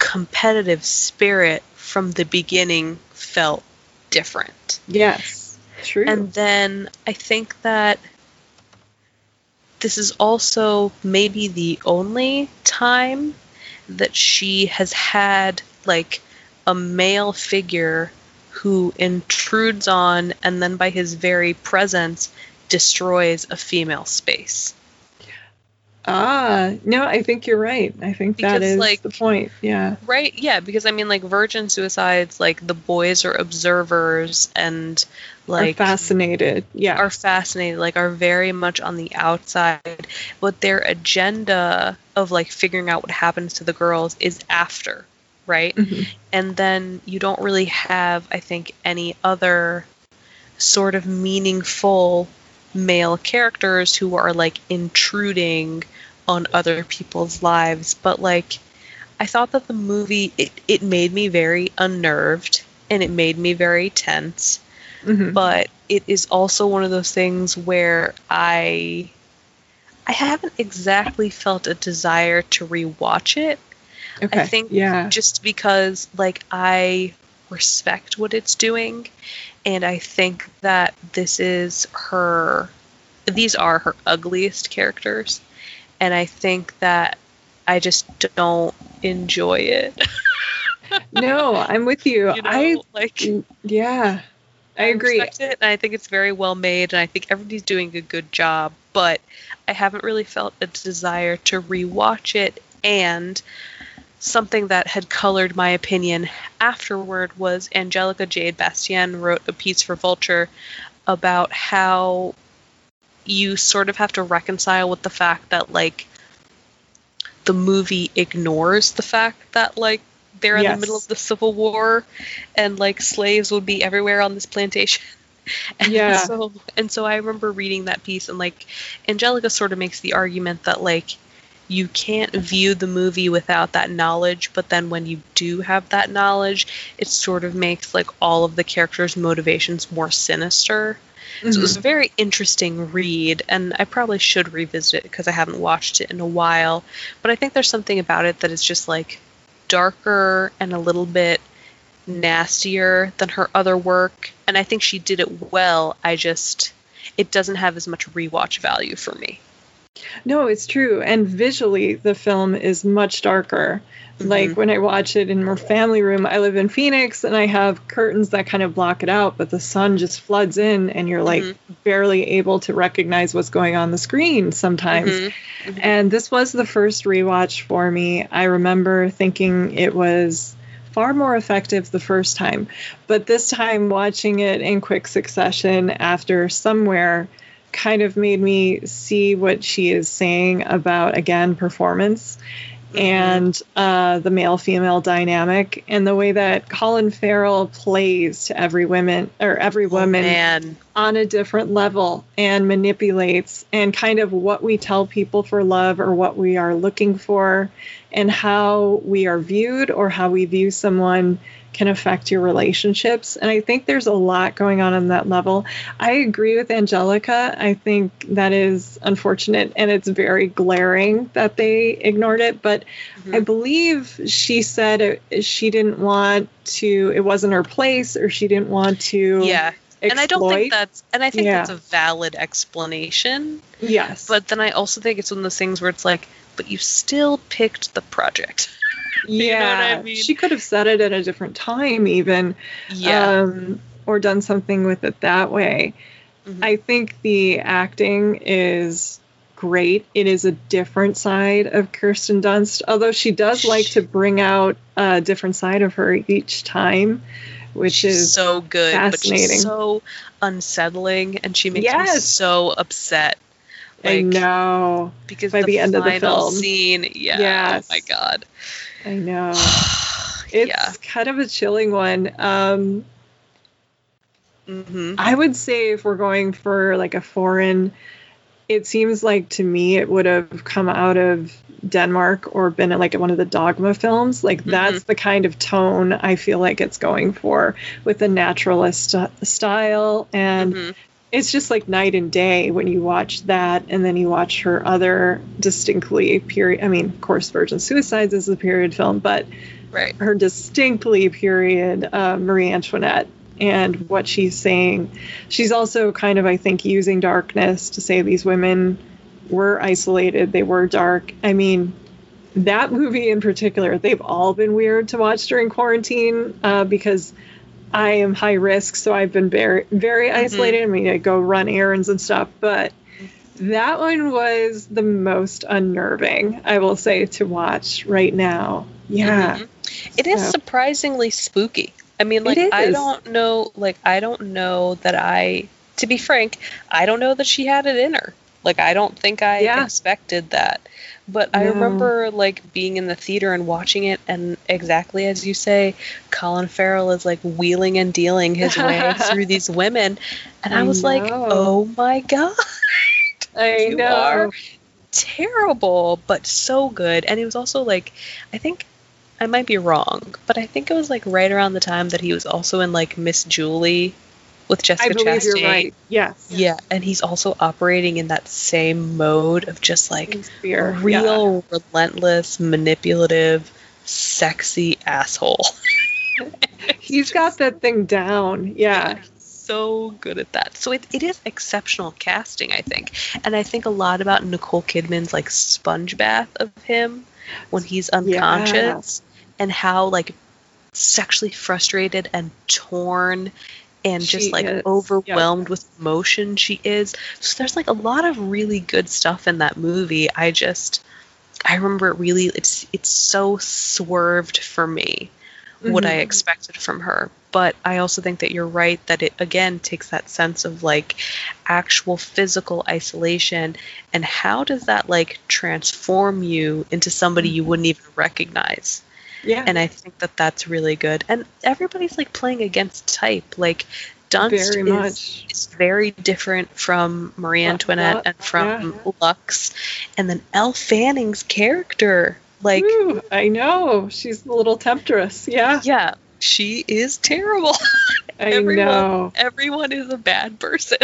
competitive spirit from the beginning felt different. Yes, true. And then I think that this is also maybe the only time that she has had like a male figure who intrudes on and then by his very presence destroys a female space. Ah, no, I think you're right. I think because, that is like, the point. Yeah. Right. Yeah. Because I mean like Virgin Suicides, like the boys are observers and like are fascinated. Yeah. Are fascinated, like are very much on the outside, but their agenda of like figuring out what happens to the girls is after. Right? Mm-hmm. And then you don't really have, I think, any other sort of meaningful male characters who are, like, intruding on other people's lives. But, like, I thought that the movie, it, it made me very unnerved, and it made me very tense. Mm-hmm. But it is also one of those things where I, I haven't exactly felt a desire to rewatch it. Okay, I think yeah. just because, like, I respect what it's doing, and I think that this is her, these are her ugliest characters, and I think that I just don't enjoy it. No, I'm with you. You know, I, like, yeah, I, I agree. I respect it, and I think it's very well made, and I think everybody's doing a good job, but I haven't really felt a desire to rewatch it, and something that had colored my opinion afterward was Angelica Jade Bastien wrote a piece for Vulture about how you sort of have to reconcile with the fact that, like, the movie ignores the fact that, like, they're in yes. the middle of the Civil War and, like, slaves would be everywhere on this plantation. And yeah. So, and so I remember reading that piece and, like, Angelica sort of makes the argument that, like, you can't view the movie without that knowledge, but then when you do have that knowledge, it sort of makes like all of the characters' motivations more sinister. Mm-hmm. So it was a very interesting read, and I probably should revisit it because I haven't watched it in a while. But I think there's something about it that is just like darker and a little bit nastier than her other work. And I think she did it well. I just, it doesn't have as much rewatch value for me. No, it's true. And visually, the film is much darker. Mm-hmm. Like when I watch it in my family room, I live in Phoenix and I have curtains that kind of block it out, but the sun just floods in and you're like mm-hmm. barely able to recognize what's going on the screen sometimes. Mm-hmm. Mm-hmm. And this was the first rewatch for me. I remember thinking it was far more effective the first time, but this time watching it in quick succession after Somewhere kind of made me see what she is saying about, again, performance mm-hmm. and uh, the male-female dynamic and the way that Colin Farrell plays to every woman or every woman oh, man. on a different level and manipulates, and kind of what we tell people for love or what we are looking for and how we are viewed or how we view someone can affect your relationships. And I think there's a lot going on on that level. I agree with Angelica. I think that is unfortunate, and it's very glaring that they ignored it. But mm-hmm. I believe she said she didn't want to, it wasn't her place, or she didn't want to yeah. exploit. And I don't think that's, and I think yeah. that's a valid explanation. Yes. But then I also think it's one of those things where it's like, but you still picked the project. Yeah, you know what I mean? She could have said it at a different time even, yeah. um, or done something with it that way. Mm-hmm. I think the acting is great. It is a different side of Kirsten Dunst, although she does like she, to bring out a different side of her each time, which she's is so good, fascinating. But she's so unsettling, and she makes yes. me so upset. Like, I know. Because by the, the end of the film scene, yeah. Yes. Oh my god. I know. It's yeah. kind of a chilling one. Um, mm-hmm. I would say if we're going for like a foreign, it seems like to me it would have come out of Denmark or been like one of the Dogma films. Like mm-hmm. that's the kind of tone I feel like it's going for, with the naturalist style and. Mm-hmm. It's just like night and day when you watch that, and then you watch her other distinctly period. I mean, of course, Virgin Suicides is a period film, but right. her distinctly period uh, Marie Antoinette and what she's saying. She's also kind of, I think, using darkness to say these women were isolated, they were dark. I mean, that movie in particular, they've all been weird to watch during quarantine uh, because. I am high risk, so I've been very, very isolated. Mm-hmm. I mean, I go run errands and stuff, but that one was the most unnerving, I will say, to watch right now. Yeah. Mm-hmm. It so. is surprisingly spooky. I mean, like, I don't know, like, I don't know that I, to be frank, I don't know that she had it in her. Like, I don't think I yeah. expected that. But no. I remember, like, being in the theater and watching it, and exactly as you say, Colin Farrell is, like, wheeling and dealing his way through these women. And I, I was know. like, oh, my God. I you know. are terrible, but so good. And it was also, like, I think, I might be wrong, but I think it was, like, right around the time that he was also in, like, Miss Julie with Jessica I believe Chastain. You're right. Yes. Yeah, and he's also operating in that same mode of just like fear. real yeah. relentless, manipulative, sexy asshole. He's got that thing down. Yeah. yeah. So good at that. So it, it is exceptional casting, I think. And I think a lot about Nicole Kidman's like sponge bath of him when he's unconscious yeah. and how like sexually frustrated and torn and she just like is. overwhelmed yeah. with emotion she is. So there's like a lot of really good stuff in that movie. I just, I remember it really, it's it's so swerved for me mm-hmm. what I expected from her. But I also think that you're right that it again takes that sense of like actual physical isolation, and how does that like transform you into somebody you wouldn't even recognize? Yeah. And I think that that's really good. And everybody's like playing against type. Like Dunst very is, much. is very different from Marie Antoinette L- L- and from yeah, yeah. Lux. And then Elle Fanning's character. Like, Ooh, I know. She's the little temptress. Yeah. Yeah. She is terrible. I everyone, know. Everyone is a bad person.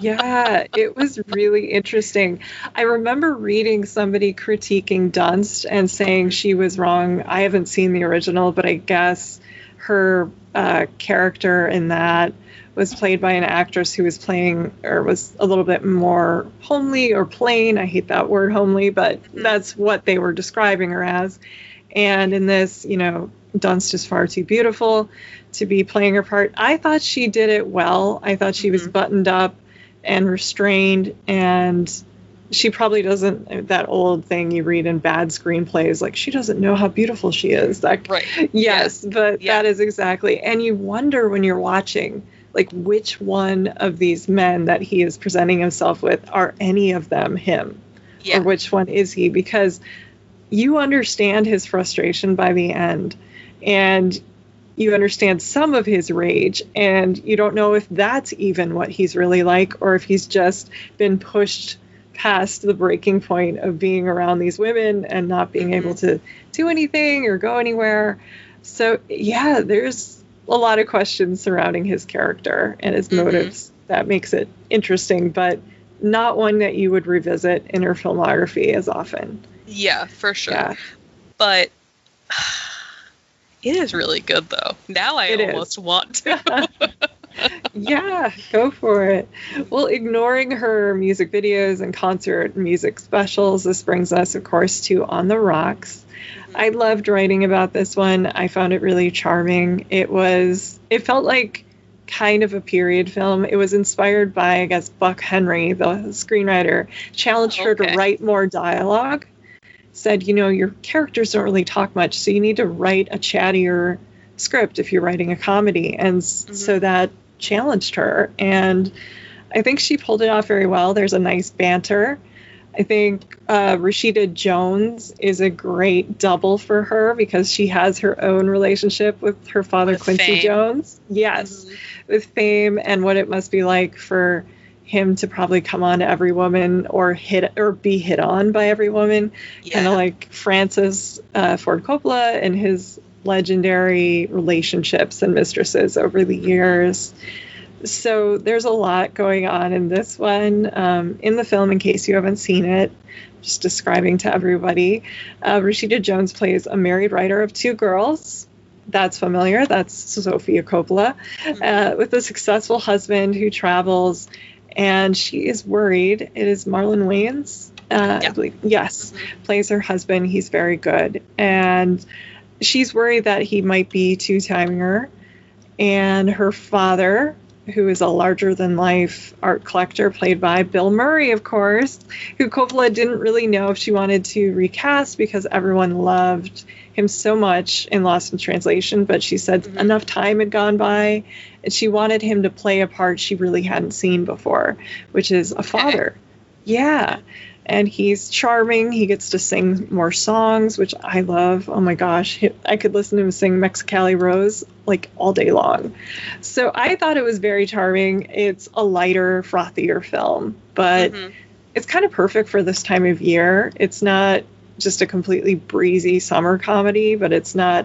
Yeah, it was really interesting. I remember reading somebody critiquing Dunst and saying she was wrong. I haven't seen the original, but I guess her uh, character in that was played by an actress who was playing or was a little bit more homely or plain. I hate that word, homely, but that's what they were describing her as. And in this, you know, Dunst is far too beautiful to be playing her part. I thought she did it well. I thought she mm-hmm. was buttoned up and restrained, and she probably doesn't, that old thing you read in bad screenplays, like she doesn't know how beautiful she is. Like, right. Yes, yeah. but yeah. that is exactly. And you wonder when you're watching, like which one of these men that he is presenting himself with, are any of them him? Yeah. Or which one is he? Because you understand his frustration by the end, and you understand some of his rage, and you don't know if that's even what he's really like, or if he's just been pushed past the breaking point of being around these women and not being able to do anything or go anywhere. So, yeah, there's a lot of questions surrounding his character and his mm-hmm. motives. That makes it interesting, but not one that you would revisit in her filmography as often. Yeah, for sure. Yeah. But it is really good, though. Now I it almost is. want to. Yeah, go for it. Well, ignoring her music videos and concert music specials, this brings us, of course, to On the Rocks. I loved writing about this one. I found it really charming. It was, it felt like kind of a period film. It was inspired by, I guess, Buck Henry, the screenwriter, challenged her okay. to write more dialogue. Said, you know, your characters don't really talk much, so you need to write a chattier script if you're writing a comedy. And mm-hmm. so that challenged her. And I think she pulled it off very well. There's a nice banter. I think uh, Rashida Jones is a great double for her because she has her own relationship with her father, with Quincy Fame. Jones. Yes, mm-hmm. with Fame and what it must be like for him to probably come on to every woman or hit or be hit on by every woman, yeah. kind of like Francis uh, Ford Coppola and his legendary relationships and mistresses over the years. So there's a lot going on in this one. Um, in the film, in case you haven't seen it, just describing to everybody, uh, Rashida Jones plays a married writer of two girls. That's familiar. That's Sofia Coppola, uh, with a successful husband who travels, and she is worried. It is Marlon Wayans. Uh, yeah. I believe, yes, plays her husband. He's very good. And she's worried that he might be two-timing her. And her father, who is a larger-than-life art collector, played by Bill Murray, of course, who Coppola didn't really know if she wanted to recast because everyone loved him so much in Lost in Translation, but she said mm-hmm. enough time had gone by, and she wanted him to play a part she really hadn't seen before, which is a father. Yeah. And he's charming. He gets to sing more songs, which I love. Oh, my gosh. I could listen to him sing Mexicali Rose, like, all day long. So I thought it was very charming. It's a lighter, frothier film. But mm-hmm. it's kind of perfect for this time of year. It's not just a completely breezy summer comedy, but it's not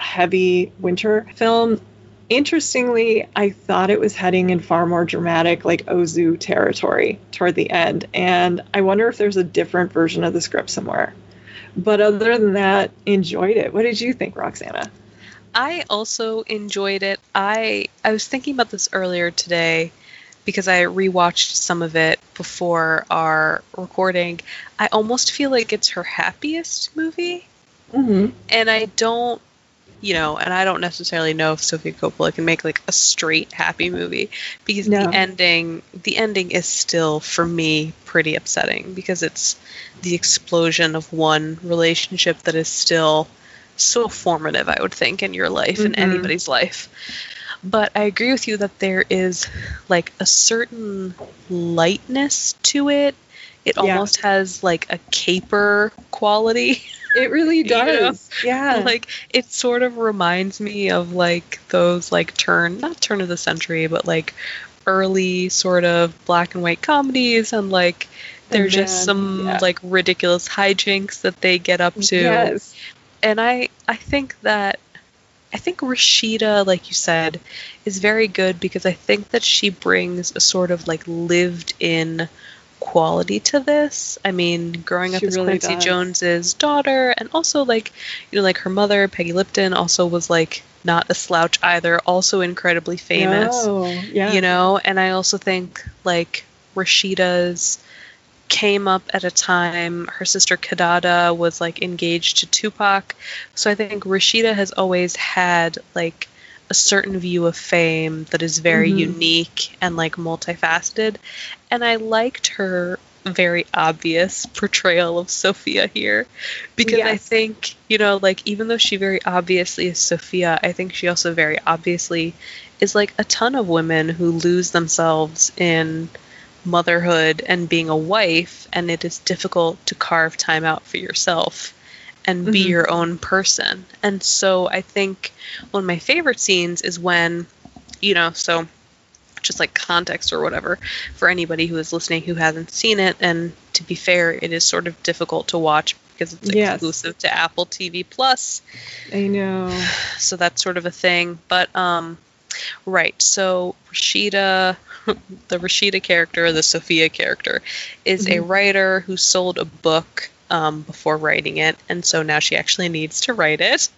a heavy winter film. Interestingly, I thought it was heading in far more dramatic, like Ozu territory toward the end. And I wonder if there's a different version of the script somewhere. But other than that, enjoyed it. What did you think, Roxana? I also enjoyed it. I, I was thinking about this earlier today because I rewatched some of it before our recording. I almost feel like it's her happiest movie. Mm-hmm. And I don't You know, and I don't necessarily know if Sofia Coppola can make like a straight happy movie because no. the ending, the ending is still for me pretty upsetting because it's the explosion of one relationship that is still so formative, I would think, in your life mm-hmm. and anybody's life. But I agree with you that there is like a certain lightness to it. It yeah. almost has like a caper quality. It really does. You know? Yeah. Like, it sort of reminds me of, like, those, like, turn, not turn of the century, but, like, early sort of black and white comedies. And, like, they're and then, just some, yeah. like, ridiculous hijinks that they get up to. Yes. And I, I think that, I think Rashida, like you said, is very good because I think that she brings a sort of, like, lived-in quality to this. I mean, growing up she as really Quincy does. Jones's daughter, and also like, you know, like her mother, Peggy Lipton, also was like not a slouch either, also incredibly famous. Oh, yeah. You know, and I also think like Rashida's came up at a time her sister Kadada was like engaged to Tupac. So I think Rashida has always had like a certain view of fame that is very mm-hmm. unique and like multifaceted. And I liked her very obvious portrayal of Sophia here because yes. I think, you know, like even though she very obviously is Sophia, I think she also very obviously is like a ton of women who lose themselves in motherhood and being a wife, and it is difficult to carve time out for yourself. and be mm-hmm. your own person. And so I think one of my favorite scenes is when, you know, so just like context or whatever for anybody who is listening who hasn't seen it. And to be fair, it is sort of difficult to watch because it's yes. exclusive to Apple T V Plus. I know. So that's sort of a thing. But, um, right. So Rashida, the Rashida character, the Sofia character, is mm-hmm. a writer who sold a book um, before writing it. And so now she actually needs to write it.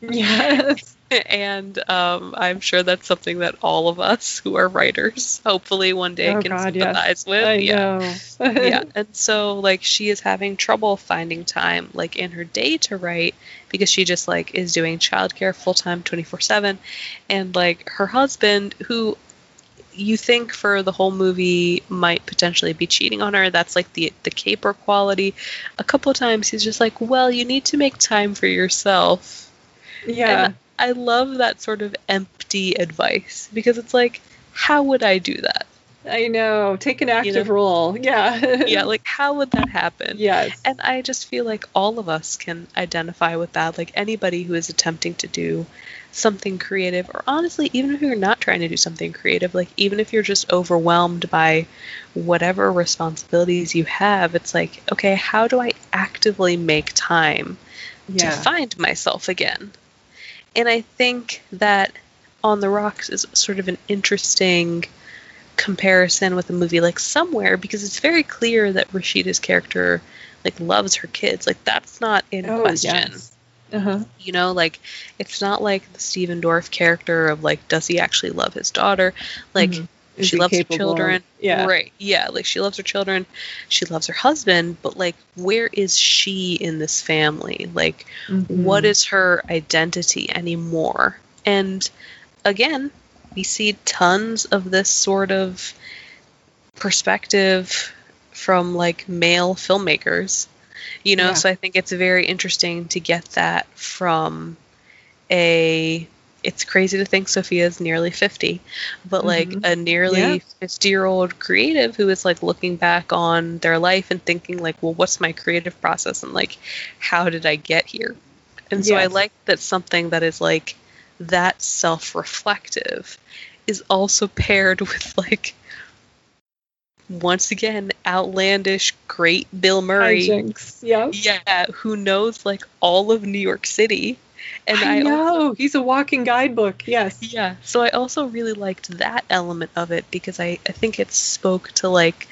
Yes. And um, I'm sure that's something that all of us who are writers, hopefully one day oh, can God, sympathize yes. with. I yeah. know. Yeah. And so like she is having trouble finding time like in her day to write because she just like is doing childcare full time twenty-four seven. And like her husband, who you think for the whole movie might potentially be cheating on her. That's like the, the caper quality. A couple of times he's just like, well, you need to make time for yourself. Yeah. And I love that sort of empty advice because it's like, how would I do that? I know. Take an active you know? role. Yeah. Yeah. Like, how would that happen? Yes. And I just feel like all of us can identify with that. Like anybody who is attempting to do something creative, or honestly, even if you're not trying to do something creative, like even if you're just overwhelmed by whatever responsibilities you have, it's like, okay, how do I actively make time yeah. to find myself again? And I think that On the Rocks is sort of an interesting comparison with a movie like Somewhere, because it's very clear that Rashida's character like loves her kids. Like that's not in oh, question. Yes. Uh-huh. You know, like it's not like the Steven Dorff character of like, does he actually love his daughter? Like mm-hmm. she loves capable? her children. Yeah. Right. Yeah. Like she loves her children. She loves her husband. But like, where is she in this family? Like mm-hmm. what is her identity anymore? And again, we see tons of this sort of perspective from like male filmmakers. You know, yeah. so I think it's very interesting to get that from a, it's crazy to think Sophia's nearly fifty, but like mm-hmm. a nearly yeah. fifty-year-old creative who is like looking back on their life and thinking like, well, what's my creative process? And like, how did I get here? And yes. so I like that something that is like that self-reflective is also paired with like, once again, outlandish, great Bill Murray. Hijinks, yeah. Yeah, who knows like all of New York City. And I, I know, also, he's a walking guidebook, yes. Yeah, so I also really liked that element of it because I, I think it spoke to like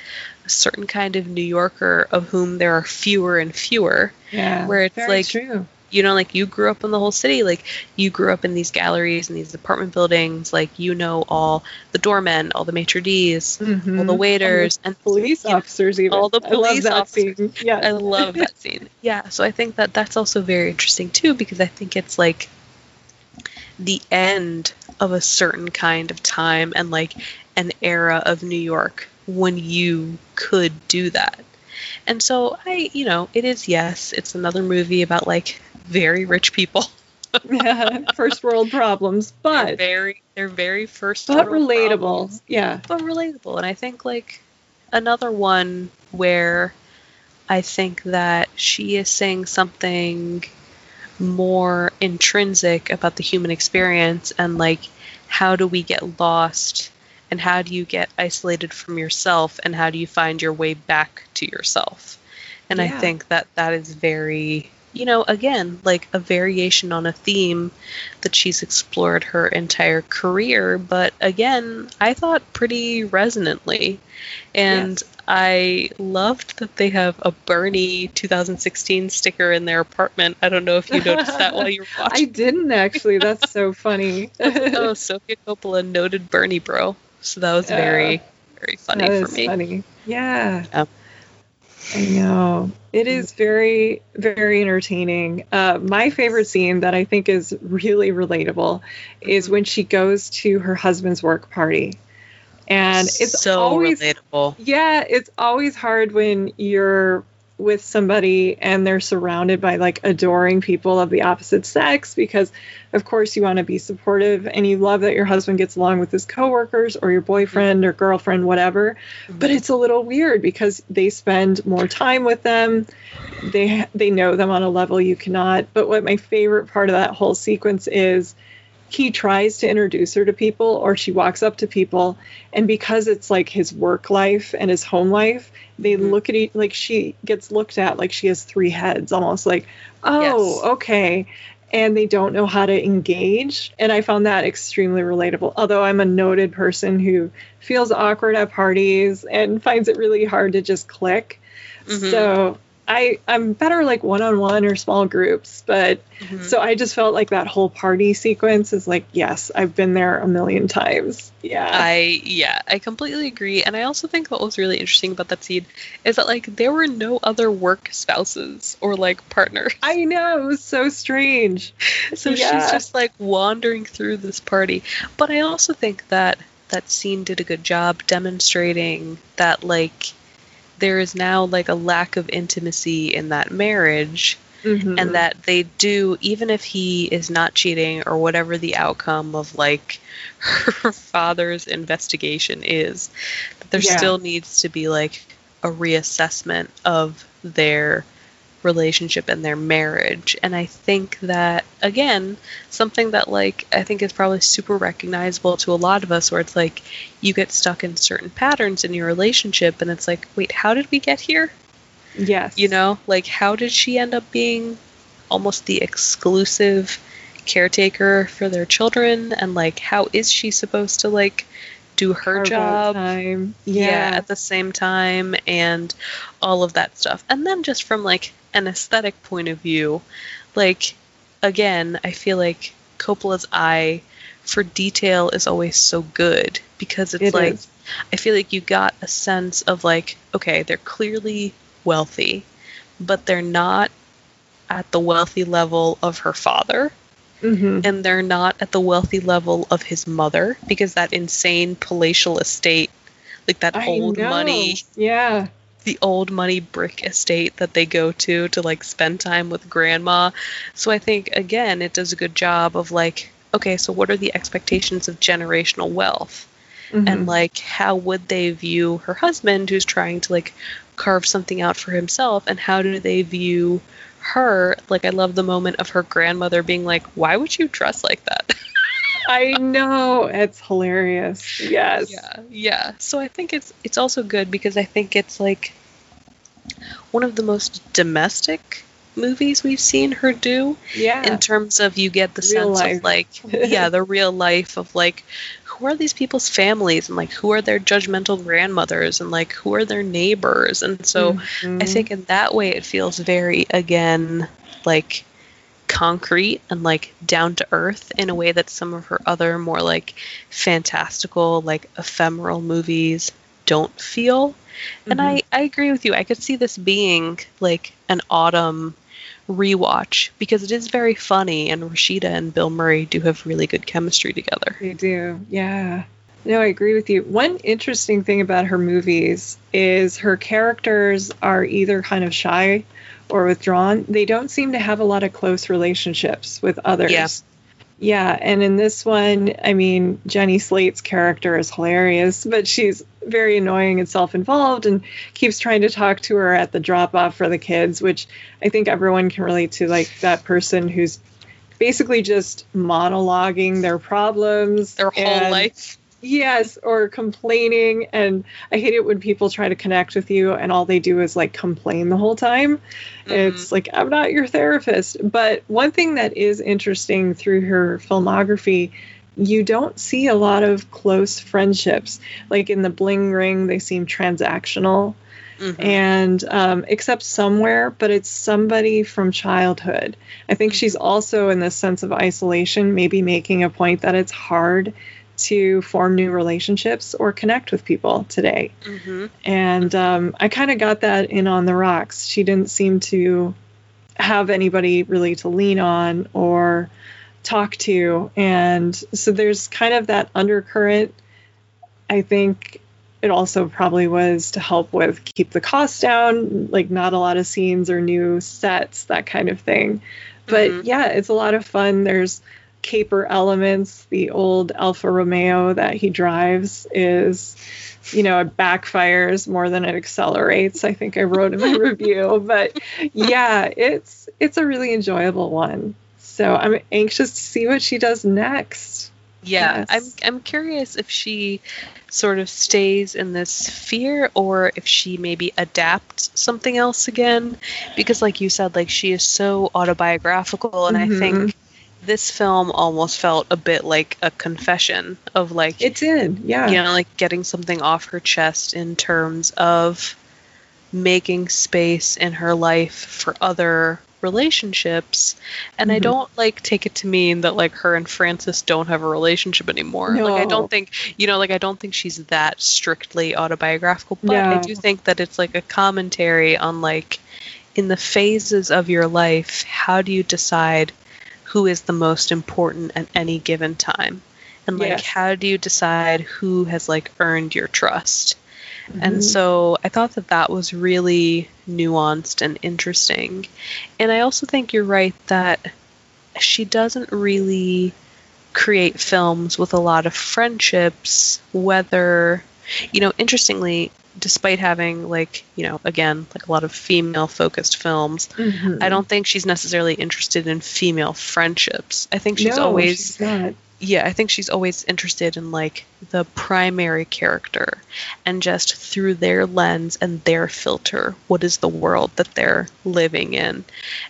a certain kind of New Yorker of whom there are fewer and fewer. Yeah, where it's very like, true. You know, like you grew up in the whole city, like you grew up in these galleries and these apartment buildings, like you know all the doormen, all the maitre d's, mm-hmm. all the waiters, all the and police officers, even all the police I love officers. That scene. Yeah, I love that scene. Yeah, so I think that that's also very interesting too because I think it's like the end of a certain kind of time and like an era of New York when you could do that. And so I, you know, it is, yes, it's another movie about like very rich people. Yeah, first world problems, but they're very, they're very first but world relatable. Problems, yeah, but relatable. And I think like another one where I think that she is saying something more intrinsic about the human experience and like how do we get lost. And how do you get isolated from yourself and how do you find your way back to yourself? And yeah. I think that that is very, you know, again, like a variation on a theme that she's explored her entire career. But again, I thought pretty resonantly. And yeah. I loved that they have a Bernie two thousand sixteen sticker in their apartment. I don't know if you noticed that while you were watching. I didn't actually. That's so funny. Oh, Sofia Coppola noted Bernie bro. So that was very, very funny that for me. Funny. Yeah. yeah. I know. It is very, very entertaining. Uh, my favorite scene that I think is really relatable is when she goes to her husband's work party. And it's so always relatable. Yeah, it's always hard when you're with somebody and they're surrounded by like adoring people of the opposite sex, because of course you want to be supportive and you love that your husband gets along with his coworkers or your boyfriend or girlfriend, whatever. But it's a little weird because they spend more time with them. They, they know them on a level you cannot. But what my favorite part of that whole sequence is, he tries to introduce her to people, or she walks up to people, and because it's like his work life and his home life, they mm-hmm. look at each, like she gets looked at like she has three heads, almost like, oh, yes. okay. And they don't know how to engage. And I found that extremely relatable. Although I'm a noted person who feels awkward at parties and finds it really hard to just click. Mm-hmm. So I, I'm better like one-on-one or small groups, but mm-hmm. so I just felt like that whole party sequence is like, yes, I've been there a million times. Yeah. I, yeah, I completely agree. And I also think what was really interesting about that scene is that like, there were no other work spouses or like partners. I know. It was so strange. So yeah. She's just like wandering through this party. But I also think that that scene did a good job demonstrating that like, there is now like a lack of intimacy in that marriage mm-hmm. and that they do, even if he is not cheating or whatever the outcome of like her father's investigation is, that there yeah. still needs to be like a reassessment of their relationship and their marriage. And I think that, again, something that like I think is probably super recognizable to a lot of us, where it's like you get stuck in certain patterns in your relationship and it's like, wait, how did we get here? Yes. You know, like how did she end up being almost the exclusive caretaker for their children, and like how is she supposed to like do her Our job yeah. yeah at the same time, and all of that stuff. And then just from like an aesthetic point of view, like again, I feel like Coppola's eye for detail is always so good, because it's it like is. I feel like you got a sense of like, okay, they're clearly wealthy, but they're not at the wealthy level of her father. Mm-hmm. And they're not at the wealthy level of his mother, because that insane palatial estate, like that I old know. money, yeah, the old money brick estate that they go to to like spend time with grandma. So I think, again, it does a good job of like, okay, so what are the expectations of generational wealth? Mm-hmm. And like, how would they view her husband who's trying to like carve something out for himself? And how do they view her? Like, I love the moment of her grandmother being like, why would you dress like that? I know, it's hilarious. Yes. Yeah. Yeah. So I think it's it's also good, because I think it's like one of the most domestic movies we've seen her do. Yeah. In terms of, you get the real sense life. Of like yeah, the real life of like, who are these people's families, and like who are their judgmental grandmothers, and like who are their neighbors. And so mm-hmm. I think in that way it feels very, again, like concrete and like down to earth in a way that some of her other more like fantastical, like ephemeral movies don't feel. Mm-hmm. And I, I agree with you. I could see this being like an autumn rewatch, because it is very funny, and Rashida and Bill Murray do have really good chemistry together. They do, yeah. No, I agree with you. One interesting thing about her movies is her characters are either kind of shy or withdrawn. They don't seem to have a lot of close relationships with others. Yeah. Yeah, and in this one, I mean, Jenny Slate's character is hilarious, but she's very annoying and self-involved and keeps trying to talk to her at the drop-off for the kids, which I think everyone can relate to, like that person who's basically just monologuing their problems. Their whole and, life. Yes, or complaining. And I hate it when people try to connect with you and all they do is like complain the whole time. Mm-hmm. It's like, I'm not your therapist. But one thing that is interesting through her filmography, you don't see a lot of close friendships. Like in The Bling Ring, they seem transactional. Mm-hmm. And um, except Somewhere, but it's somebody from childhood. I think she's also in this sense of isolation, maybe making a point that it's hard to form new relationships or connect with people today. Mm-hmm. And um, I kind of got that in On the Rocks. She didn't seem to have anybody really to lean on or talk to. And so there's kind of that undercurrent, I think, It also probably was to help with keep the costs down, like not a lot of scenes or new sets, that kind of thing. But mm-hmm. yeah, it's a lot of fun. There's caper elements. The old Alfa Romeo that he drives is, you know, it backfires more than it accelerates. I think I wrote in my review, but yeah, it's it's a really enjoyable one. So I'm anxious to see what she does next. Yeah, yes. I'm I'm curious if she sort of stays in this sphere or if she maybe adapts something else again, because like you said, like she is so autobiographical, and mm-hmm. I think this film almost felt a bit like a confession of like it did, yeah, you know, like getting something off her chest in terms of making space in her life for other relationships. And mm-hmm. I don't like take it to mean that like her and Francis don't have a relationship anymore. No. Like I don't think, you know, like I don't think she's that strictly autobiographical, but no. I do think that it's like a commentary on like in the phases of your life, how do you decide who is the most important at any given time? And like yes. how do you decide who has like earned your trust? Mm-hmm. And so I thought that that was really nuanced and interesting. And I also think you're right that she doesn't really create films with a lot of friendships, whether, you know, interestingly, despite having like, you know, again, like a lot of female focused films, mm-hmm. I don't think she's necessarily interested in female friendships. I think she's no, always... she's not. Yeah, I think she's always interested in, like, the primary character and just through their lens and their filter, what is the world that they're living in?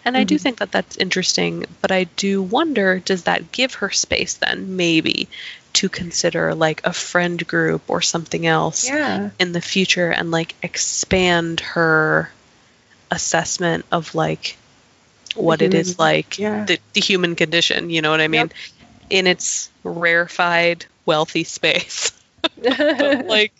And mm-hmm. I do think that that's interesting, but I do wonder, does that give her space then, maybe, to consider, like, a friend group or something else yeah. in the future and, like, expand her assessment of, like, what it is like, yeah. the, the human condition, you know what I mean? Yep. In its rarefied, wealthy space. But like,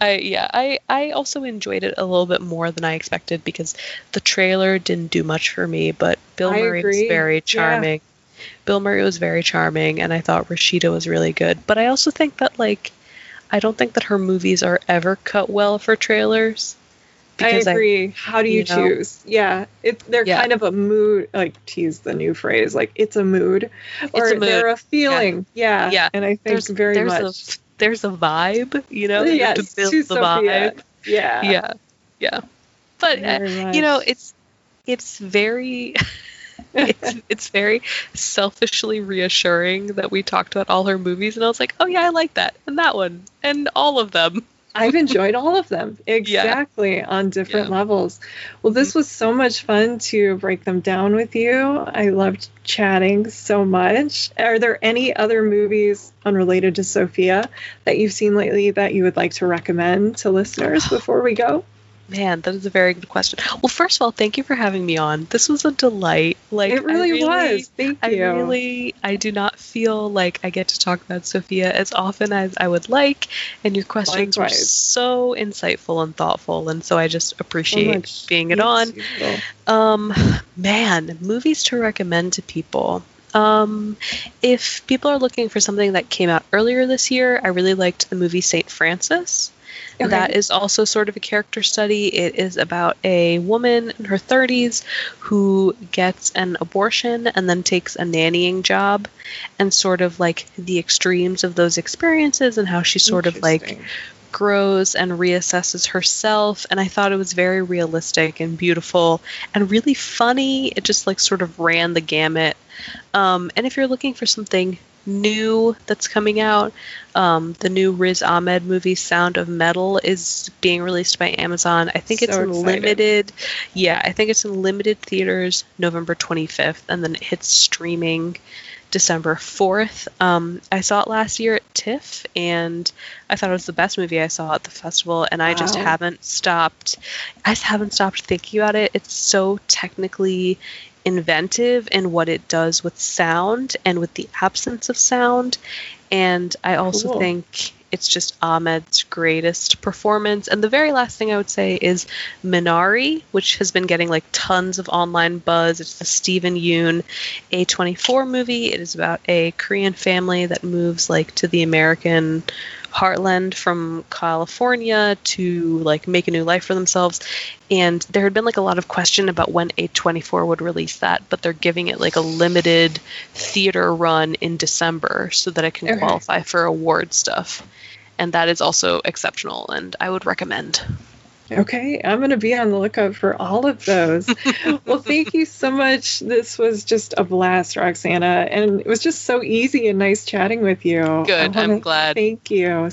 I yeah, I, I also enjoyed it a little bit more than I expected because the trailer didn't do much for me, but Bill I Murray agree. was very charming. Yeah. Bill Murray was very charming, and I thought Rashida was really good. But I also think that, like, I don't think that her movies are ever cut well for trailers. Because I agree. I, How do you, you know, choose? Yeah, it, they're yeah. kind of a mood, like to use the new phrase, like it's a mood, or it's a mood. They're a feeling. Yeah, yeah. yeah. And I think there's, very there's much. A, there's a vibe, you know. Yeah, to build the Sophia. vibe. Yeah, yeah, yeah. But uh, you know, it's it's very. it's, it's very selfishly reassuring that we talked about all her movies, and I was like, oh yeah, I like that, and that one, and all of them. I've enjoyed all of them. Exactly. Yeah. On different yeah. levels. Well, this was so much fun to break them down with you. I loved chatting so much. Are there any other movies unrelated to Sofia that you've seen lately that you would like to recommend to listeners before we go? Man, that is a very good question. Well, first of all, thank you for having me on. This was a delight. Like it really, really was. Thank I you. I really, I do not feel like I get to talk about Sofia as often as I would like, and your questions Likewise. were so insightful and thoughtful, and so I just appreciate so being it on. Beautiful. Um, man, movies to recommend to people. Um, if people are looking for something that came out earlier this year, I really liked the movie Saint Francis. Okay. That is also sort of a character study. It is about a woman in her thirties who gets an abortion and then takes a nannying job, and sort of like the extremes of those experiences and how she sort of like grows and reassesses herself. And I thought it was very realistic and beautiful and really funny. It just like sort of ran the gamut. Um, and if you're looking for something new that's coming out, um the new Riz Ahmed movie Sound of Metal is being released by Amazon. I think so it's in limited yeah I think it's in limited theaters November twenty-fifth, and then it hits streaming December fourth. um I saw it last year at TIFF, and I thought it was the best movie I saw at the festival, and I wow. just haven't stopped I just haven't stopped thinking about it. It's so technically inventive in what it does with sound and with the absence of sound. And I also cool. think it's just Ahmed's greatest performance. And the very last thing I would say is Minari, which has been getting like tons of online buzz. It's the Steven Yeun A twenty-four movie. It is about a Korean family that moves like to the American Heartland from California to like make a new life for themselves. And there had been like a lot of question about when A twenty-four would release that, but they're giving it like a limited theater run in December so that it can okay. qualify for award stuff. And that is also exceptional, and I would recommend. Okay, I'm going to be on the lookout for all of those. Well, thank you so much. This was just a blast, Roxana. And it was just so easy and nice chatting with you. Good, I'm glad. Thank you.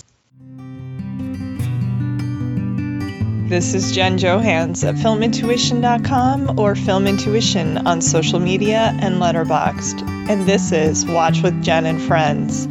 This is Jen Johans at film intuition dot com or Film Intuition on social media and Letterboxd. And this is Watch with Jen and Friends.